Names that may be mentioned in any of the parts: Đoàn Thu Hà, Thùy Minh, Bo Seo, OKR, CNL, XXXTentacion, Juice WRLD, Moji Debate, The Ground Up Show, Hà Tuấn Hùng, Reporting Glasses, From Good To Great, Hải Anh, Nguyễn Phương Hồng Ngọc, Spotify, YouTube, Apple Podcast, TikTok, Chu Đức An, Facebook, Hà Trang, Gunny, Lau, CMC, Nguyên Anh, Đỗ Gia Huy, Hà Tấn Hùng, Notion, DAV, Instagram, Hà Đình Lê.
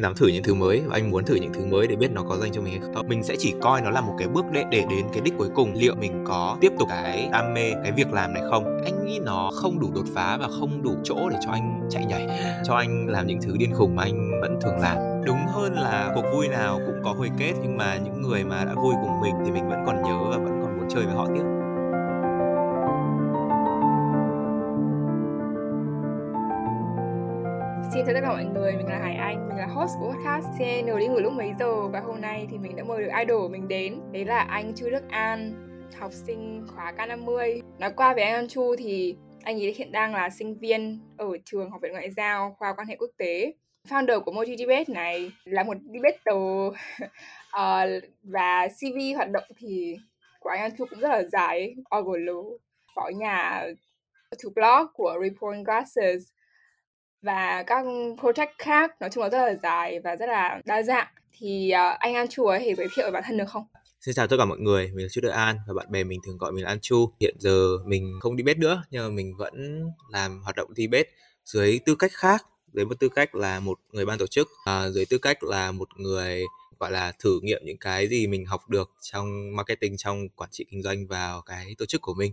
anh dám thử những thứ mới và anh muốn thử những thứ mới để biết nó có dành cho mình hay không. Mình sẽ chỉ coi nó là một cái bước đệm để đến cái đích cuối cùng, liệu mình có tiếp tục cái đam mê, cái việc làm này không. Anh nghĩ nó không đủ đột phá và không đủ chỗ để cho anh chạy nhảy, cho anh làm những thứ điên khùng mà anh vẫn thường làm. Đúng hơn là cuộc vui nào cũng có hồi kết, nhưng mà những người mà đã vui cùng mình thì mình vẫn còn nhớ và vẫn còn muốn chơi với họ tiếp. Xin chào tất cả mọi người, mình là Hải Anh, mình là host của podcast CNL đi ngủ lúc mấy giờ, và hôm nay thì mình đã mời được idol mình đến, đấy là anh Chu Đức An, học sinh khóa K50. Nói qua về anh Chu thì anh ấy hiện đang là sinh viên ở trường Học viện Ngoại giao, khoa quan hệ quốc tế. Founder của Moji Debate này là một debater và CV hoạt động thì của anh Chu cũng rất là dài, phó nhà chủ blog của Reporting Glasses và các project khác, nói chung là rất là dài và rất là đa dạng. Thì anh An Chu ấy thì giới thiệu về bản thân được không? Xin chào tất cả mọi người, mình là Chu Đức An và bạn bè mình thường gọi mình là An Chu. Hiện giờ mình không debate nữa nhưng mà mình vẫn làm hoạt động debate dưới tư cách khác, dưới một tư cách là một người ban tổ chức, dưới tư cách là một người gọi là thử nghiệm những cái gì mình học được trong marketing, trong quản trị kinh doanh vào cái tổ chức của mình.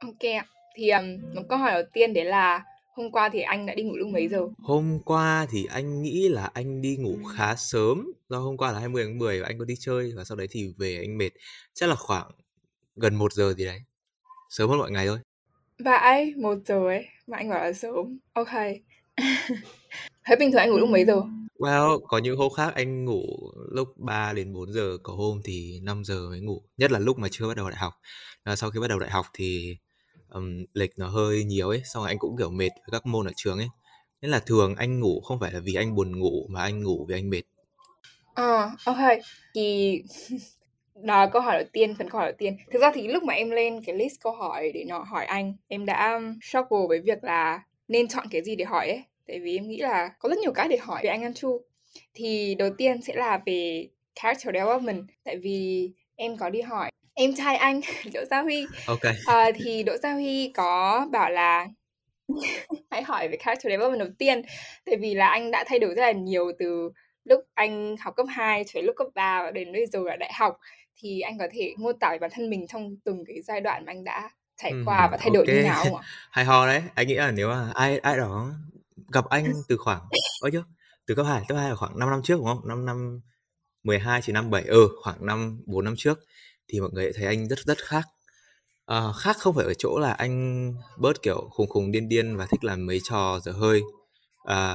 Ok, thì một câu hỏi đầu tiên đấy là hôm qua thì anh đã đi ngủ lúc mấy giờ? Hôm qua thì anh nghĩ là anh đi ngủ khá sớm. Do hôm qua là 20 tháng 10 và anh có đi chơi và sau đấy thì về anh mệt. Chắc là khoảng gần 1 giờ gì đấy. Sớm hơn mọi ngày thôi. Vậy, 1 giờ ấy mà anh bảo là sớm. Ok. Thế bình thường anh ngủ lúc mấy giờ? Wow, có những hôm khác anh ngủ lúc 3 đến 4 giờ, có hôm thì 5 giờ mới ngủ. Nhất là lúc mà chưa bắt đầu đại học. Và sau khi bắt đầu đại học thì lịch nó hơi nhiều ấy, xong rồi anh cũng kiểu mệt với các môn ở trường ấy, nên là thường anh ngủ không phải là vì anh buồn ngủ mà anh ngủ vì anh mệt. Ok, thì đó là câu hỏi đầu tiên, phần câu hỏi đầu tiên. Thực ra thì lúc mà em lên cái list câu hỏi để nó hỏi anh, em đã struggle với việc là nên chọn cái gì để hỏi ấy, tại vì em nghĩ là có rất nhiều cái để hỏi về anh An Chu. Thì đầu tiên sẽ là về character development, tại vì em có đi hỏi em trai anh Đỗ Gia Huy. Okay. Thì Đỗ Gia Huy có bảo là hãy hỏi về character development đầu tiên, tại vì là anh đã thay đổi rất là nhiều từ lúc anh học cấp 2 cho đến lúc cấp 3 đến bây giờ là đại học. Thì anh có thể mô tả về bản thân mình trong từng cái giai đoạn mà anh đã trải qua và thay đổi như nào không ạ? Hay ho đấy, anh nghĩ là nếu mà ai đó gặp anh từ khoảng từ cấp 2 là khoảng 5 năm trước đúng không? 5 năm 12 chứ 57, khoảng 4 năm trước thì mọi người thấy anh rất khác. Khác không phải ở chỗ là anh bớt kiểu khùng điên và thích làm mấy trò dở hơi.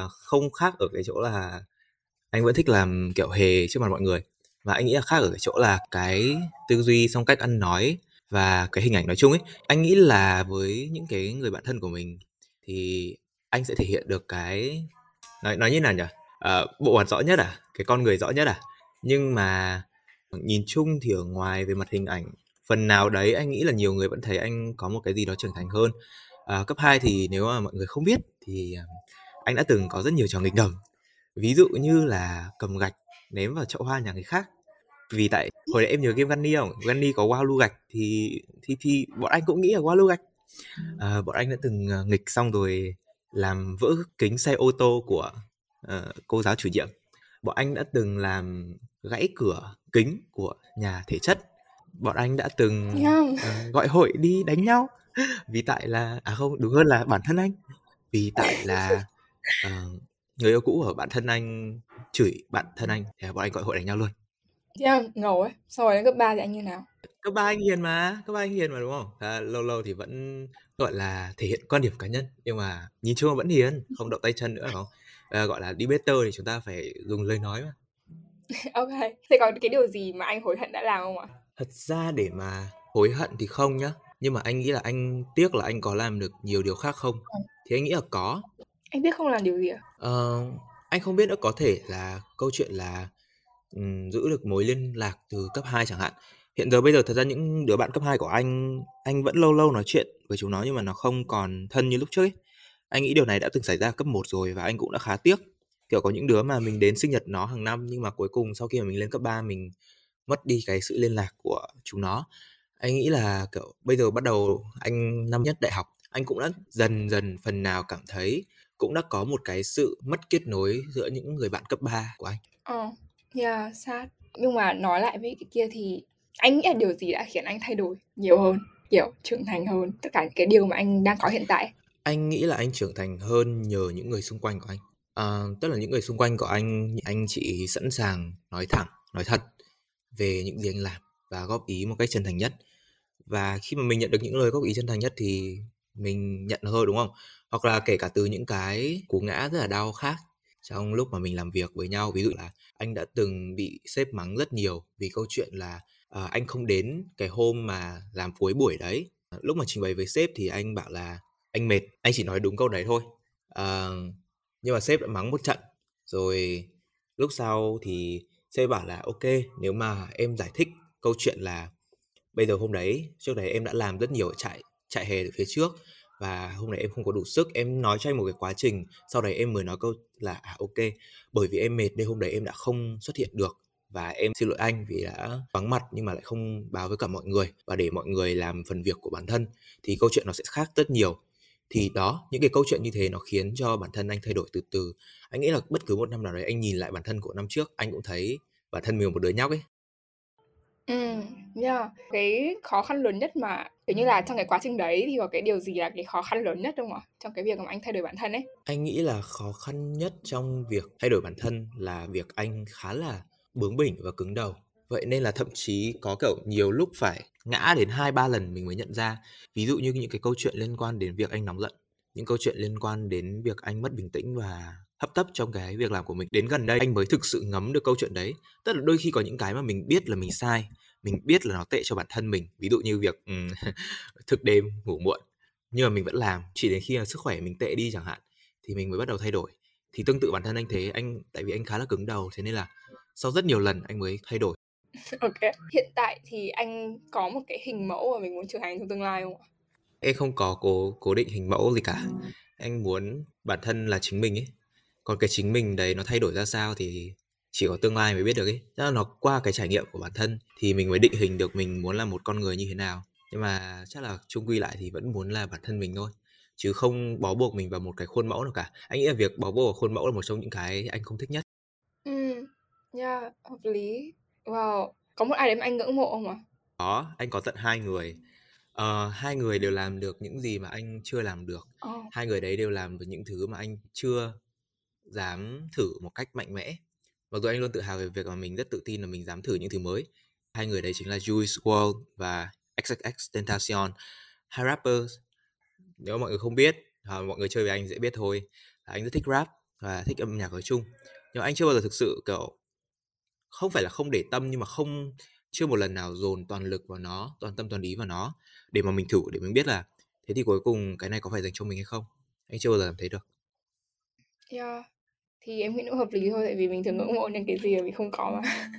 Không khác ở cái chỗ là anh vẫn thích làm kiểu hề trước mặt mọi người. Và anh nghĩ là khác ở cái chỗ là cái tư duy, xong cách ăn nói và cái hình ảnh nói chung ấy. Anh nghĩ là với những cái người bạn thân của mình thì anh sẽ thể hiện được cái nói như nào nhỉ? Bộ mặt rõ nhất à? Cái con người rõ nhất à? Nhưng mà nhìn chung thì ở ngoài về mặt hình ảnh, phần nào đấy anh nghĩ là nhiều người vẫn thấy anh có một cái gì đó trưởng thành hơn. Cấp 2 thì nếu mà mọi người không biết thì anh đã từng có rất nhiều trò nghịch ngợm. Ví dụ như là cầm gạch ném vào chậu hoa nhà người khác. Vì tại hồi đấy em nhớ game Gunny không? Gunny có wow lưu gạch thì bọn anh cũng nghĩ là wow lưu gạch. Bọn anh đã từng nghịch xong rồi làm vỡ kính xe ô tô của cô giáo chủ nhiệm. Bọn anh đã từng làm gãy cửa kính của nhà thể chất. Bọn anh đã từng gọi hội đi đánh nhau. Vì tại là đúng hơn là bản thân anh. Vì tại là người yêu cũ của bản thân anh chửi bản thân anh, thế bọn anh gọi hội đánh nhau luôn. Ngầu ấy. Sau rồi đến cấp 3 thì anh như nào? Cấp 3 anh hiền mà, đúng không? Lâu thì vẫn gọi là thể hiện quan điểm cá nhân, nhưng mà nhìn chung là vẫn hiền, không động tay chân nữa không? Gọi là debater thì chúng ta phải dùng lời nói mà. Ok, thế còn cái điều gì mà anh hối hận đã làm không ạ? Thật ra để mà hối hận thì không nhá. Nhưng mà anh nghĩ là anh tiếc là anh có làm được nhiều điều khác không? Thì anh nghĩ là có. Anh biết không làm điều gì ạ? Anh không biết nữa, có thể là câu chuyện là giữ được mối liên lạc từ cấp 2 chẳng hạn. Hiện giờ bây giờ thật ra những đứa bạn cấp 2 của anh vẫn lâu nói chuyện với chúng nó, nhưng mà nó không còn thân như lúc trước ấy. Anh nghĩ điều này đã từng xảy ra cấp 1 rồi và anh cũng đã khá tiếc. Kiểu có những đứa mà mình đến sinh nhật nó hàng năm, nhưng mà cuối cùng sau khi mà mình lên cấp 3 mình mất đi cái sự liên lạc của chúng nó. Anh nghĩ là kiểu bây giờ bắt đầu anh năm nhất đại học, anh cũng đã dần dần phần nào cảm thấy cũng đã có một cái sự mất kết nối giữa những người bạn cấp 3 của anh. Sad. Nhưng mà nói lại với cái kia thì anh nghĩ là điều gì đã khiến anh thay đổi nhiều hơn, kiểu trưởng thành hơn, tất cả cái điều mà anh đang có hiện tại? Anh nghĩ là anh trưởng thành hơn nhờ những người xung quanh của anh. Tức là những người xung quanh của anh chỉ sẵn sàng nói thẳng, nói thật về những gì anh làm và góp ý một cách chân thành nhất. Và khi mà mình nhận được những lời góp ý chân thành nhất thì mình nhận hơn, đúng không? Hoặc là kể cả từ những cái cú ngã rất là đau khác trong lúc mà mình làm việc với nhau. Ví dụ là anh đã từng bị sếp mắng rất nhiều vì câu chuyện là anh không đến cái hôm mà làm cuối buổi đấy. Lúc mà trình bày với sếp thì anh bảo là anh mệt, anh chỉ nói đúng câu đấy thôi. Nhưng mà sếp đã mắng một trận. Rồi lúc sau thì sếp bảo là ok, nếu mà em giải thích câu chuyện là bây giờ hôm đấy, trước đấy em đã làm rất nhiều chạy hè ở phía trước và hôm nay em không có đủ sức, em nói cho anh một cái quá trình, sau đấy em mới nói câu là ok, bởi vì em mệt nên hôm đấy em đã không xuất hiện được và em xin lỗi anh vì đã vắng mặt nhưng mà lại không báo với cả mọi người, và để mọi người làm phần việc của bản thân thì câu chuyện nó sẽ khác rất nhiều. Thì đó, những cái câu chuyện như thế nó khiến cho bản thân anh thay đổi từ từ. Anh nghĩ là bất cứ một năm nào đấy anh nhìn lại bản thân của năm trước, anh cũng thấy bản thân mình là một đứa nhóc ấy. Cái khó khăn lớn nhất mà kiểu như là trong cái quá trình đấy thì có cái điều gì là cái khó khăn lớn nhất, đúng không ạ, trong cái việc mà anh thay đổi bản thân ấy? Anh nghĩ là khó khăn nhất trong việc thay đổi bản thân là việc anh khá là bướng bỉnh và cứng đầu. Vậy nên là thậm chí có kiểu nhiều lúc phải ngã đến 2-3 lần mình mới nhận ra. Ví dụ như những cái câu chuyện liên quan đến việc anh nóng giận, những câu chuyện liên quan đến việc anh mất bình tĩnh và hấp tấp trong cái việc làm của mình. Đến gần đây anh mới thực sự ngấm được câu chuyện đấy. Tức là đôi khi có những cái mà mình biết là mình sai, mình biết là nó tệ cho bản thân mình. Ví dụ như việc thức đêm, ngủ muộn, nhưng mà mình vẫn làm. Chỉ đến khi là sức khỏe mình tệ đi chẳng hạn thì mình mới bắt đầu thay đổi. Thì tương tự bản thân anh thế, anh tại vì anh khá là cứng đầu, thế nên là sau rất nhiều lần anh mới thay đổi. Ok, hiện tại thì anh có một cái hình mẫu mà mình muốn trở thành trong tương lai không ạ? Em không có cố định hình mẫu gì cả. Anh muốn bản thân là chính mình ấy. Còn cái chính mình đấy nó thay đổi ra sao thì chỉ có tương lai mới biết được ấy. Tức là nó qua cái trải nghiệm của bản thân thì mình mới định hình được mình muốn là một con người như thế nào. Nhưng mà chắc là chung quy lại thì vẫn muốn là bản thân mình thôi, chứ không bó buộc mình vào một cái khuôn mẫu nào cả. Anh nghĩ là việc bó buộc vào khuôn mẫu là một trong những cái anh không thích nhất. Hợp lý. Wow, có một ai đấy mà anh ngưỡng mộ không ạ? Có, anh có tận 2 người. Hai người đều làm được những gì mà anh chưa làm được. Hai người đấy đều làm được những thứ mà anh chưa dám thử một cách mạnh mẽ. Mặc dù anh luôn tự hào về việc mà mình rất tự tin là mình dám thử những thứ mới. Hai người đấy chính là Juice WRLD và XXXTentacion, hai rappers. Nếu mọi người không biết, mọi người chơi với anh dễ biết thôi, là anh rất thích rap và thích âm nhạc nói chung. Nhưng mà anh chưa bao giờ thực sự kiểu, không phải là không để tâm, nhưng mà chưa một lần nào dồn toàn lực vào nó, toàn tâm toàn ý vào nó, để mà mình thử, để mình biết là thế thì cuối cùng cái này có phải dành cho mình hay không. Anh chưa bao giờ làm thế được. Thì em nghĩ cũng hợp lý thôi, tại vì mình thường ngưỡng mộ nên cái gì mà mình không có mà.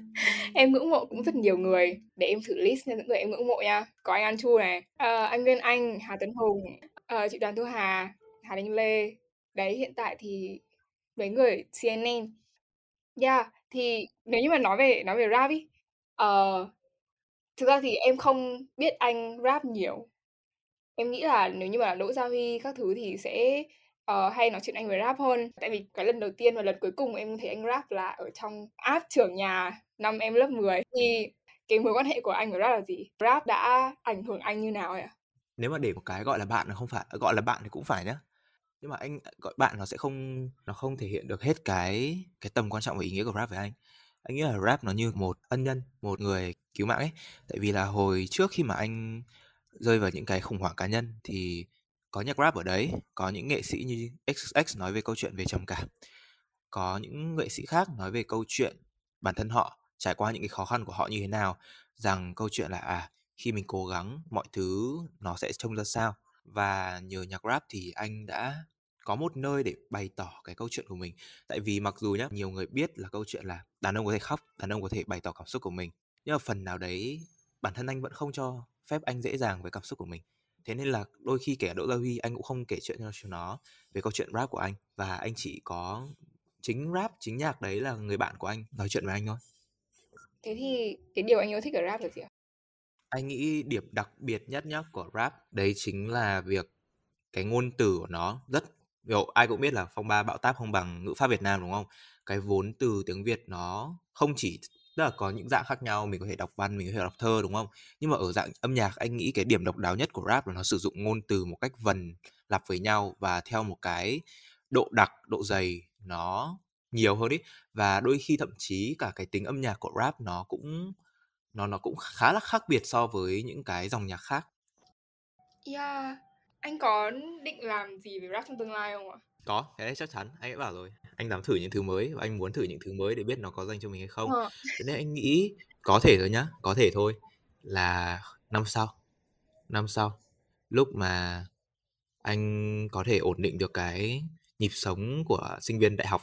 Em ngưỡng mộ cũng rất nhiều người, để em thử list những người em ngưỡng mộ nha. Có anh An Chu này, anh Nguyên Anh, Hà Tấn Hùng, chị Đoàn Thu Hà, Hà Đình Lê. Đấy, hiện tại thì mấy người CNL. Thì nếu như mà nói về rap ý, thực ra thì em không biết anh rap nhiều. Em nghĩ là nếu như mà Đỗ Gia Huy các thứ thì sẽ hay nói chuyện anh về rap hơn. Tại vì cái lần đầu tiên và lần cuối cùng em thấy anh rap là ở trong app trưởng nhà năm em lớp 10. Thì cái mối quan hệ của anh với rap là gì? Rap đã ảnh hưởng anh như nào ạ? Nếu mà để một cái gọi là bạn, nó không phải gọi là bạn thì cũng phải nhá. Nhưng mà anh gọi bạn nó không thể hiện được hết cái tầm quan trọng và ý nghĩa của rap với anh. Anh nghĩ là rap nó như một ân nhân, một người cứu mạng ấy. Tại vì là hồi trước khi mà anh rơi vào những cái khủng hoảng cá nhân thì có nhạc rap ở đấy, có những nghệ sĩ như XXX nói về câu chuyện về trầm cảm, có những nghệ sĩ khác nói về câu chuyện bản thân họ trải qua những cái khó khăn của họ như thế nào, rằng câu chuyện là khi mình cố gắng mọi thứ nó sẽ trông ra sao. Và nhờ nhạc rap thì anh đã có một nơi để bày tỏ cái câu chuyện của mình. Tại vì mặc dù nhá, nhiều người biết là câu chuyện là đàn ông có thể khóc, đàn ông có thể bày tỏ cảm xúc của mình, nhưng mà phần nào đấy bản thân anh vẫn không cho phép anh dễ dàng với cảm xúc của mình. Thế nên là đôi khi kể Đỗ Gia Huy, anh cũng không kể chuyện cho nó về câu chuyện rap của anh. Và anh chỉ có chính rap, chính nhạc đấy là người bạn của anh nói chuyện với anh thôi. Thế thì cái điều anh yêu thích ở rap là gì ạ? Anh nghĩ điểm đặc biệt nhất của rap đấy chính là việc cái ngôn từ của nó rất Điều ai cũng biết là phong ba bão táp không bằng ngữ pháp Việt Nam, đúng không? Cái vốn từ tiếng Việt nó không chỉ, tức là có những dạng khác nhau, mình có thể đọc văn, mình có thể đọc thơ, đúng không? Nhưng mà ở dạng âm nhạc, anh nghĩ cái điểm độc đáo nhất của rap là nó sử dụng ngôn từ một cách vần lặp với nhau và theo một cái độ đặc, độ dày nó nhiều hơn ý. Và đôi khi thậm chí cả cái tính âm nhạc của rap nó cũng khá là khác biệt so với những cái dòng nhạc khác. Yeah. Anh có định làm gì về rap trong tương lai không ạ? Có, cái đấy chắc chắn, anh đã bảo rồi. Anh dám thử những thứ mới và anh muốn thử những thứ mới để biết nó có dành cho mình hay không. Thế nên anh nghĩ có thể rồi nhá, có thể thôi là năm sau. Lúc mà anh có thể ổn định được cái nhịp sống của sinh viên đại học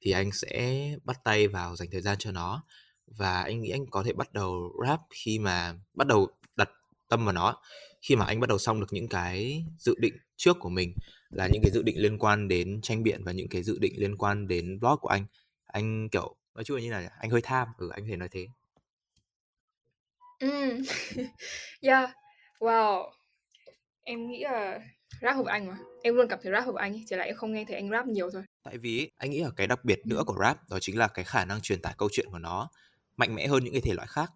thì anh sẽ bắt tay vào dành thời gian cho nó. Và anh nghĩ anh có thể bắt đầu rap khi mà bắt đầu đặt tâm vào nó, khi mà anh bắt đầu xong được những cái dự định trước của mình, là những cái dự định liên quan đến tranh biện và những cái dự định liên quan đến blog của anh. Anh kiểu nói chung là như này, anh hơi tham, anh có thể nói thế. Yeah, wow. Em nghĩ là rap hợp anh mà. Em luôn cảm thấy rap hợp anh, chỉ là em không nghe thấy anh rap nhiều thôi. Tại vì anh nghĩ là cái đặc biệt nữa của rap đó chính là cái khả năng truyền tải câu chuyện của nó mạnh mẽ hơn những cái thể loại khác.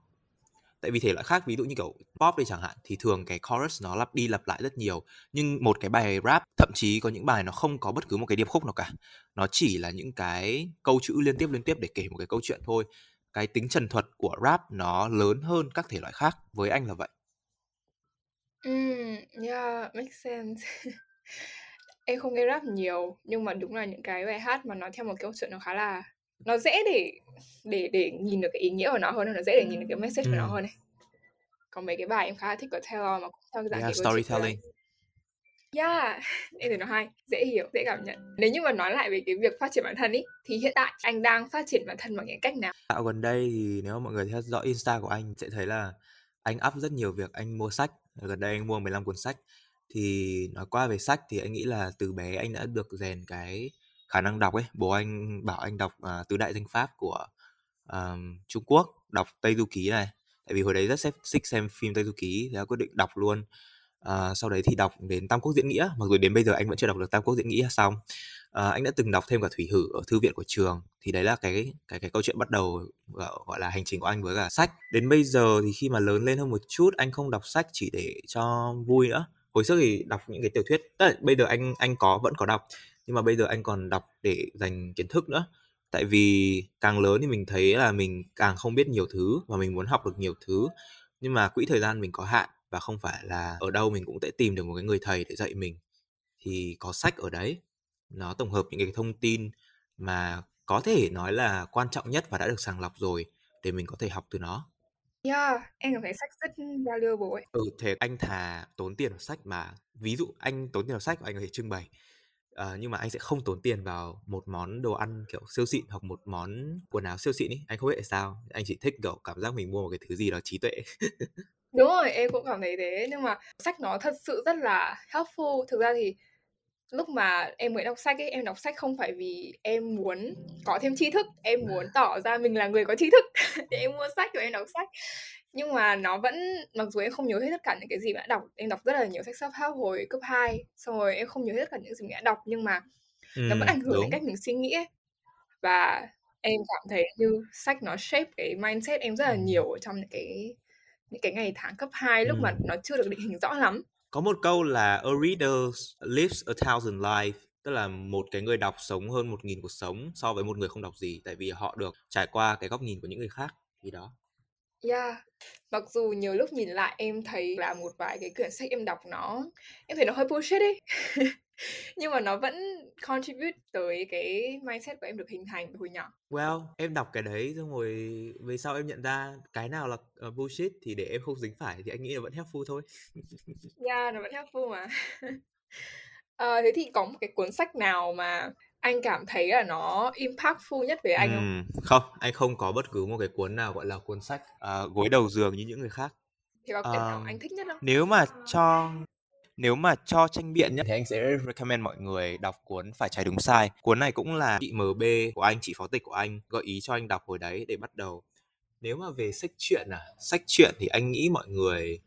Tại vì thể loại khác, ví dụ như kiểu pop đi chẳng hạn, thì thường cái chorus nó lặp đi lặp lại rất nhiều. Nhưng một cái bài rap, thậm chí có những bài nó không có bất cứ một cái điệp khúc nào cả. Nó chỉ là những cái câu chữ liên tiếp để kể một cái câu chuyện thôi. Cái tính trần thuật của rap nó lớn hơn các thể loại khác, với anh là vậy. Yeah, makes sense. Em không nghe rap nhiều, nhưng mà đúng là những cái bài hát mà nó theo một câu chuyện nó khá là... nó dễ để nhìn được cái ý nghĩa của nó hơn, nó dễ để nhìn được cái message của nó hơn này. Còn mấy cái bài em khá là thích của Taylor mà cũng theo cái dạng storytelling. Yeah, em thấy nó hay, dễ hiểu, dễ cảm nhận. Nếu như mà nói lại về cái việc phát triển bản thân ý, thì hiện tại anh đang phát triển bản thân bằng những cách nào? Dạo gần đây thì nếu mọi người theo dõi Insta của anh sẽ thấy là anh up rất nhiều việc anh mua sách. Gần đây anh mua 15 cuốn sách. Thì nói qua về sách thì anh nghĩ là từ bé anh đã được rèn cái khả năng đọc ấy. Bố anh bảo anh đọc Tứ Đại Danh Pháp của Trung Quốc, đọc Tây Du Ký này, tại vì hồi đấy rất thích xem phim Tây Du Ký, thế là quyết định đọc luôn. Sau đấy thì đọc đến Tam Quốc Diễn Nghĩa, mặc dù đến bây giờ anh vẫn chưa đọc được Tam Quốc Diễn Nghĩa xong. Anh đã từng đọc thêm cả Thủy Hử ở thư viện của trường. Thì đấy là cái câu chuyện bắt đầu gọi là hành trình của anh với cả sách. Đến bây giờ thì khi mà lớn lên hơn một chút, anh không đọc sách chỉ để cho vui nữa. Hồi trước thì đọc những cái tiểu thuyết, tức là bây giờ anh vẫn có đọc, nhưng mà bây giờ anh còn đọc để dành kiến thức nữa. Tại vì càng lớn thì mình thấy là mình càng không biết nhiều thứ và mình muốn học được nhiều thứ. Nhưng mà quỹ thời gian mình có hạn và không phải là ở đâu mình cũng sẽ tìm được một cái người thầy để dạy mình. Thì có sách ở đấy, nó tổng hợp những cái thông tin mà có thể nói là quan trọng nhất và đã được sàng lọc rồi để mình có thể học từ nó. Yeah, em cảm thấy sách rất valuable ấy. Thế anh thà tốn tiền vào sách mà, ví dụ anh tốn tiền vào sách và anh có thể trưng bày. Nhưng mà anh sẽ không tốn tiền vào một món đồ ăn kiểu siêu xịn hoặc một món quần áo siêu xịn ý. Anh không biết tại sao, anh chỉ thích kiểu cảm giác mình mua một cái thứ gì đó trí tuệ. Đúng rồi, em cũng cảm thấy thế. Nhưng mà sách nó thật sự rất là helpful. Thực ra thì lúc mà em mới đọc sách ấy, em đọc sách không phải vì em muốn có thêm tri thức, em muốn tỏ ra mình là người có tri thức để em mua sách rồi em đọc sách. Nhưng mà nó vẫn, mặc dù em không nhớ hết tất cả những cái gì mà đã đọc, em đọc rất là nhiều sách self-help hồi cấp 2, xong rồi em không nhớ hết tất cả những gì mình đã đọc, nhưng mà nó vẫn ảnh hưởng đến cách mình suy nghĩ ấy. Và em cảm thấy như sách nó shape cái mindset em rất là nhiều ở trong những cái ngày tháng cấp 2 lúc mà nó chưa được định hình rõ lắm. Có một câu là a reader lives 1,000 lives, tức là một cái người đọc sống hơn 1,000 cuộc sống so với một người không đọc gì, tại vì họ được trải qua cái góc nhìn của những người khác thì đó. Yeah, mặc dù nhiều lúc nhìn lại em thấy là một vài cái quyển sách em đọc nó, em thấy nó hơi bullshit ấy. Nhưng mà nó vẫn contribute tới cái mindset của em được hình thành hồi nhỏ. Well, em đọc cái đấy xong rồi về sau em nhận ra cái nào là bullshit thì để em không dính phải, thì anh nghĩ là vẫn helpful thôi. Yeah, nó vẫn helpful mà. Thế thì có một cái cuốn sách nào mà anh cảm thấy là nó impactful nhất về anh không? Không, anh không có bất cứ một cái cuốn nào gọi là cuốn sách gối đầu giường như những người khác. Thì có cuốn nào anh thích nhất không? Nếu mà cho tranh biện nhé, thì anh sẽ recommend mọi người đọc cuốn Phải Trái Đúng Sai. Cuốn này cũng là chị MB của anh, chị phó tịch của anh gợi ý cho anh đọc hồi đấy để bắt đầu. Nếu mà về sách truyện sách truyện thì anh nghĩ mọi người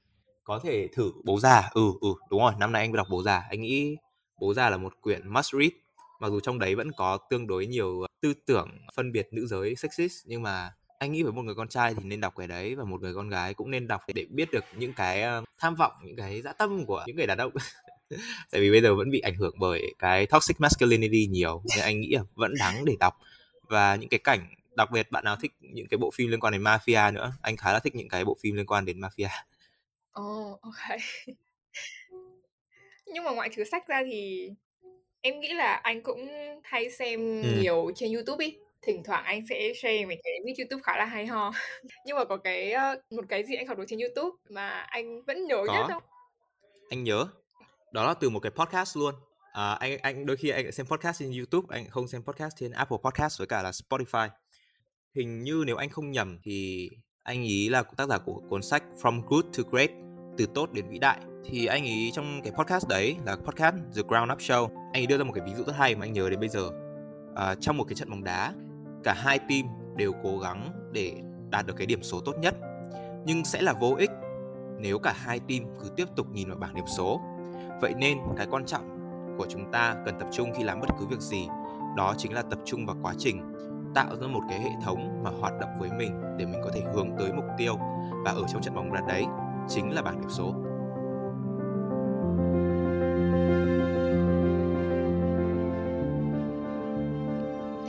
có thể thử Bố Già. Đúng rồi, năm nay anh mới đọc Bố Già. Anh nghĩ Bố Già là một quyển must read, mặc dù trong đấy vẫn có tương đối nhiều tư tưởng phân biệt nữ giới sexist, nhưng mà anh nghĩ với một người con trai thì nên đọc cái đấy, và một người con gái cũng nên đọc để biết được những cái tham vọng, những cái dã tâm của những người đàn ông. Tại vì bây giờ vẫn bị ảnh hưởng bởi cái toxic masculinity nhiều, nên anh nghĩ là vẫn đáng để đọc. Và những cái cảnh, đặc biệt bạn nào thích những cái bộ phim liên quan đến mafia nữa, anh khá là thích những cái bộ phim liên quan đến mafia. Oh, ok. Nhưng mà ngoại trừ sách ra thì em nghĩ là anh cũng hay xem nhiều trên YouTube ý. Thỉnh thoảng anh sẽ share mấy cái video YouTube khá là hay ho. Nhưng mà có cái một cái gì anh học được trên YouTube mà anh vẫn nhớ nhất không? Anh nhớ. Đó là từ một cái podcast luôn. Anh đôi khi anh xem podcast trên YouTube, anh không xem podcast trên Apple Podcast với cả là Spotify. Hình như nếu anh không nhầm thì anh ý là tác giả của cuốn sách From Good To Great, từ tốt đến vĩ đại. Thì anh ý trong cái podcast đấy là podcast The Ground Up Show, anh ý đưa ra một cái ví dụ rất hay mà anh nhớ đến bây giờ. Trong một cái trận bóng đá, cả hai team đều cố gắng để đạt được cái điểm số tốt nhất, nhưng sẽ là vô ích nếu cả hai team cứ tiếp tục nhìn vào bảng điểm số. Vậy nên cái quan trọng của chúng ta cần tập trung khi làm bất cứ việc gì, đó chính là tập trung vào quá trình, tạo ra một cái hệ thống mà hoạt động với mình để mình có thể hướng tới mục tiêu, và ở trong trận bóng đá đấy chính là bảng điểm số.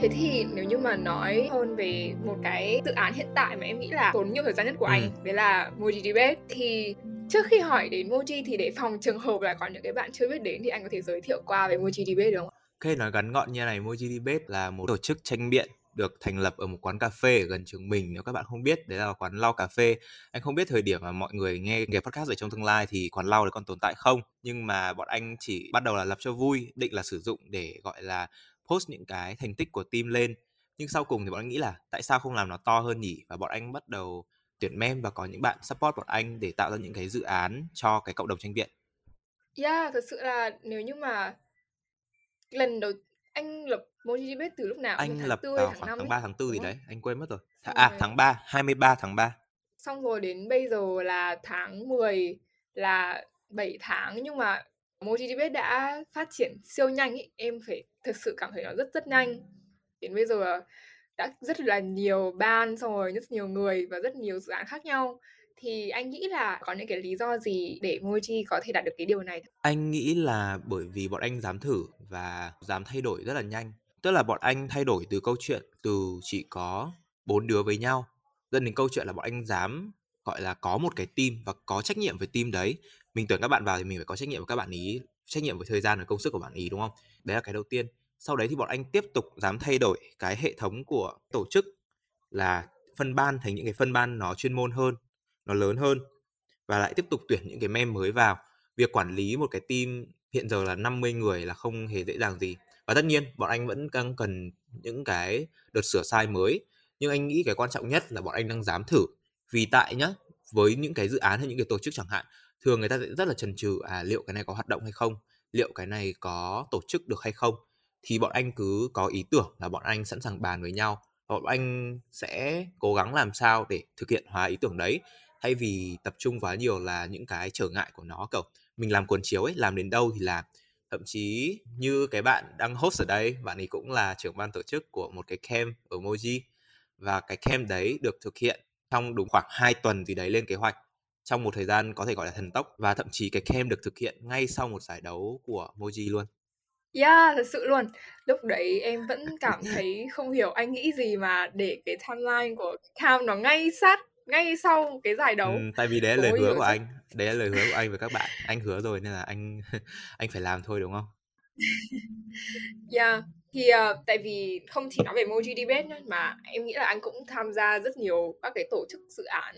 Thế thì nếu như mà nói hơn về một cái dự án hiện tại mà em nghĩ là tốn nhiều thời gian nhất của anh, đấy là Moji Debate, thì trước khi hỏi đến Moji thì để phòng trường hợp là có những cái bạn chưa biết đến thì anh có thể giới thiệu qua về Moji Debate được không? Ok, nói ngắn gọn như này, Moji Debate là một tổ chức tranh biện được thành lập ở một quán cà phê ở gần trường mình. Nếu các bạn không biết, đấy là quán Lau cà phê. Anh không biết thời điểm mà mọi người nghe podcast ở trong tương lai thì quán Lau đấy còn tồn tại không, nhưng mà bọn anh chỉ bắt đầu là lập cho vui, định là sử dụng để gọi là post những cái thành tích của team lên. Nhưng sau cùng thì bọn anh nghĩ là tại sao không làm nó to hơn nhỉ? Và bọn anh bắt đầu tuyển mem và có những bạn support bọn anh để tạo ra những cái dự án cho cái cộng đồng tranh biện. Yeah, thật sự là nếu như mà lần đầu anh lập Moji Debate từ lúc nào? Anh lập vào khoảng tháng 3, tháng 4 gì đấy, anh quên mất rồi. Tháng 3, 23 tháng 3. Xong rồi đến bây giờ là tháng 10, là 7 tháng, nhưng mà Moji Debate đã phát triển siêu nhanh ý. Em phải thực sự cảm thấy nó rất nhanh. Đến bây giờ đã rất là nhiều ban, xong rồi rất nhiều người và rất nhiều dự án khác nhau. Thì anh nghĩ là có những cái lý do gì để Moji có thể đạt được cái điều này? Anh nghĩ là bởi vì bọn anh dám thử và dám thay đổi rất là nhanh. Tức là bọn anh thay đổi từ câu chuyện từ chỉ có 4 đứa với nhau dẫn đến câu chuyện là bọn anh dám gọi là có một cái team và có trách nhiệm với team đấy. Mình tuyển các bạn vào thì mình phải có trách nhiệm với các bạn ý, trách nhiệm với thời gian và công sức của bạn ý, đúng không? Đấy là cái đầu tiên. Sau đấy thì bọn anh tiếp tục dám thay đổi cái hệ thống của tổ chức, là phân ban thành những cái phân ban nó chuyên môn hơn, nó lớn hơn, và lại tiếp tục tuyển những cái mem mới vào. Việc quản lý một cái team hiện giờ là 50 người là không hề dễ dàng gì. Và tất nhiên bọn anh vẫn đang cần những cái đợt sửa sai mới, nhưng anh nghĩ cái quan trọng nhất là bọn anh đang dám thử. Vì tại nhá, với những cái dự án hay những cái tổ chức chẳng hạn, thường người ta sẽ rất là chần chừ, liệu cái này có hoạt động hay không, liệu cái này có tổ chức được hay không. Thì bọn anh cứ có ý tưởng là bọn anh sẵn sàng bàn với nhau, bọn anh sẽ cố gắng làm sao để thực hiện hóa ý tưởng đấy, thay vì tập trung quá nhiều là những cái trở ngại của nó. Kiểu mình làm cuốn chiếu ấy, làm đến đâu thì làm. Thậm chí như cái bạn đang host ở đây, bạn ấy cũng là trưởng ban tổ chức của một cái camp ở Moji, và cái camp đấy được thực hiện trong đúng khoảng 2 tuần gì đấy, lên kế hoạch trong một thời gian có thể gọi là thần tốc, và thậm chí cái camp được thực hiện ngay sau một giải đấu của Moji luôn. Yeah, thật sự luôn. Lúc đấy em vẫn cảm thấy không hiểu anh nghĩ gì mà để cái timeline của camp nó ngay sau cái giải đấu. Tại vì đấy là lời hứa của anh. Đấy là lời hứa của anh với các bạn. Anh hứa rồi nên là anh phải làm thôi, đúng không? Yeah, thì tại vì không chỉ nói về Moji Debate mà em nghĩ là anh cũng tham gia rất nhiều các cái tổ chức dự án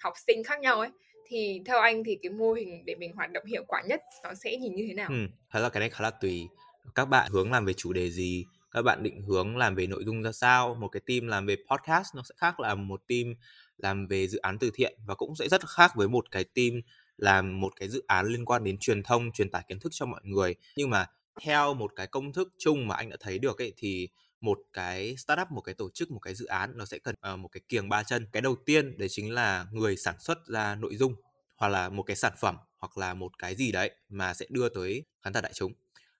học sinh khác nhau ấy. Thì theo anh thì cái mô hình để mình hoạt động hiệu quả nhất nó sẽ nhìn như thế nào? Thật là cái này khá là tùy. Các bạn hướng làm về chủ đề gì? Các bạn định hướng làm về nội dung ra sao? Một cái team làm về podcast nó sẽ khác là một team làm về dự án từ thiện, và cũng sẽ rất khác với một cái team làm một cái dự án liên quan đến truyền thông, truyền tải kiến thức cho mọi người. Nhưng mà theo một cái công thức chung mà anh đã thấy được ấy, thì một cái startup, một cái tổ chức, một cái dự án nó sẽ cần một cái kiềng ba chân. Cái đầu tiên đấy chính là người sản xuất ra nội dung, hoặc là một cái sản phẩm, hoặc là một cái gì đấy mà sẽ đưa tới khán giả đại chúng.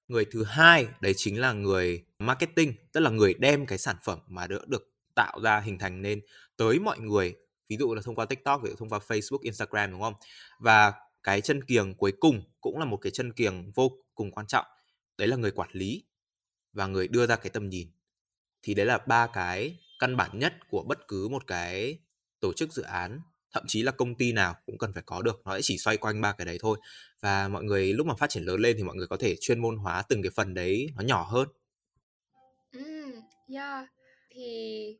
Người thứ hai đấy chính là người marketing, tức là người đem cái sản phẩm mà được tạo ra, hình thành nên tới mọi người. Ví dụ là thông qua TikTok, ví dụ thông qua Facebook, Instagram, đúng không? Và cái chân kiềng cuối cùng cũng là một cái chân kiềng vô cùng quan trọng. Đấy là người quản lý và người đưa ra cái tầm nhìn. Thì đấy là ba cái căn bản nhất của bất cứ một cái tổ chức dự án, thậm chí là công ty nào cũng cần phải có được. Nó sẽ chỉ xoay quanh ba cái đấy thôi. Và mọi người lúc mà phát triển lớn lên thì mọi người có thể chuyên môn hóa từng cái phần đấy nó nhỏ hơn. Yeah. Thì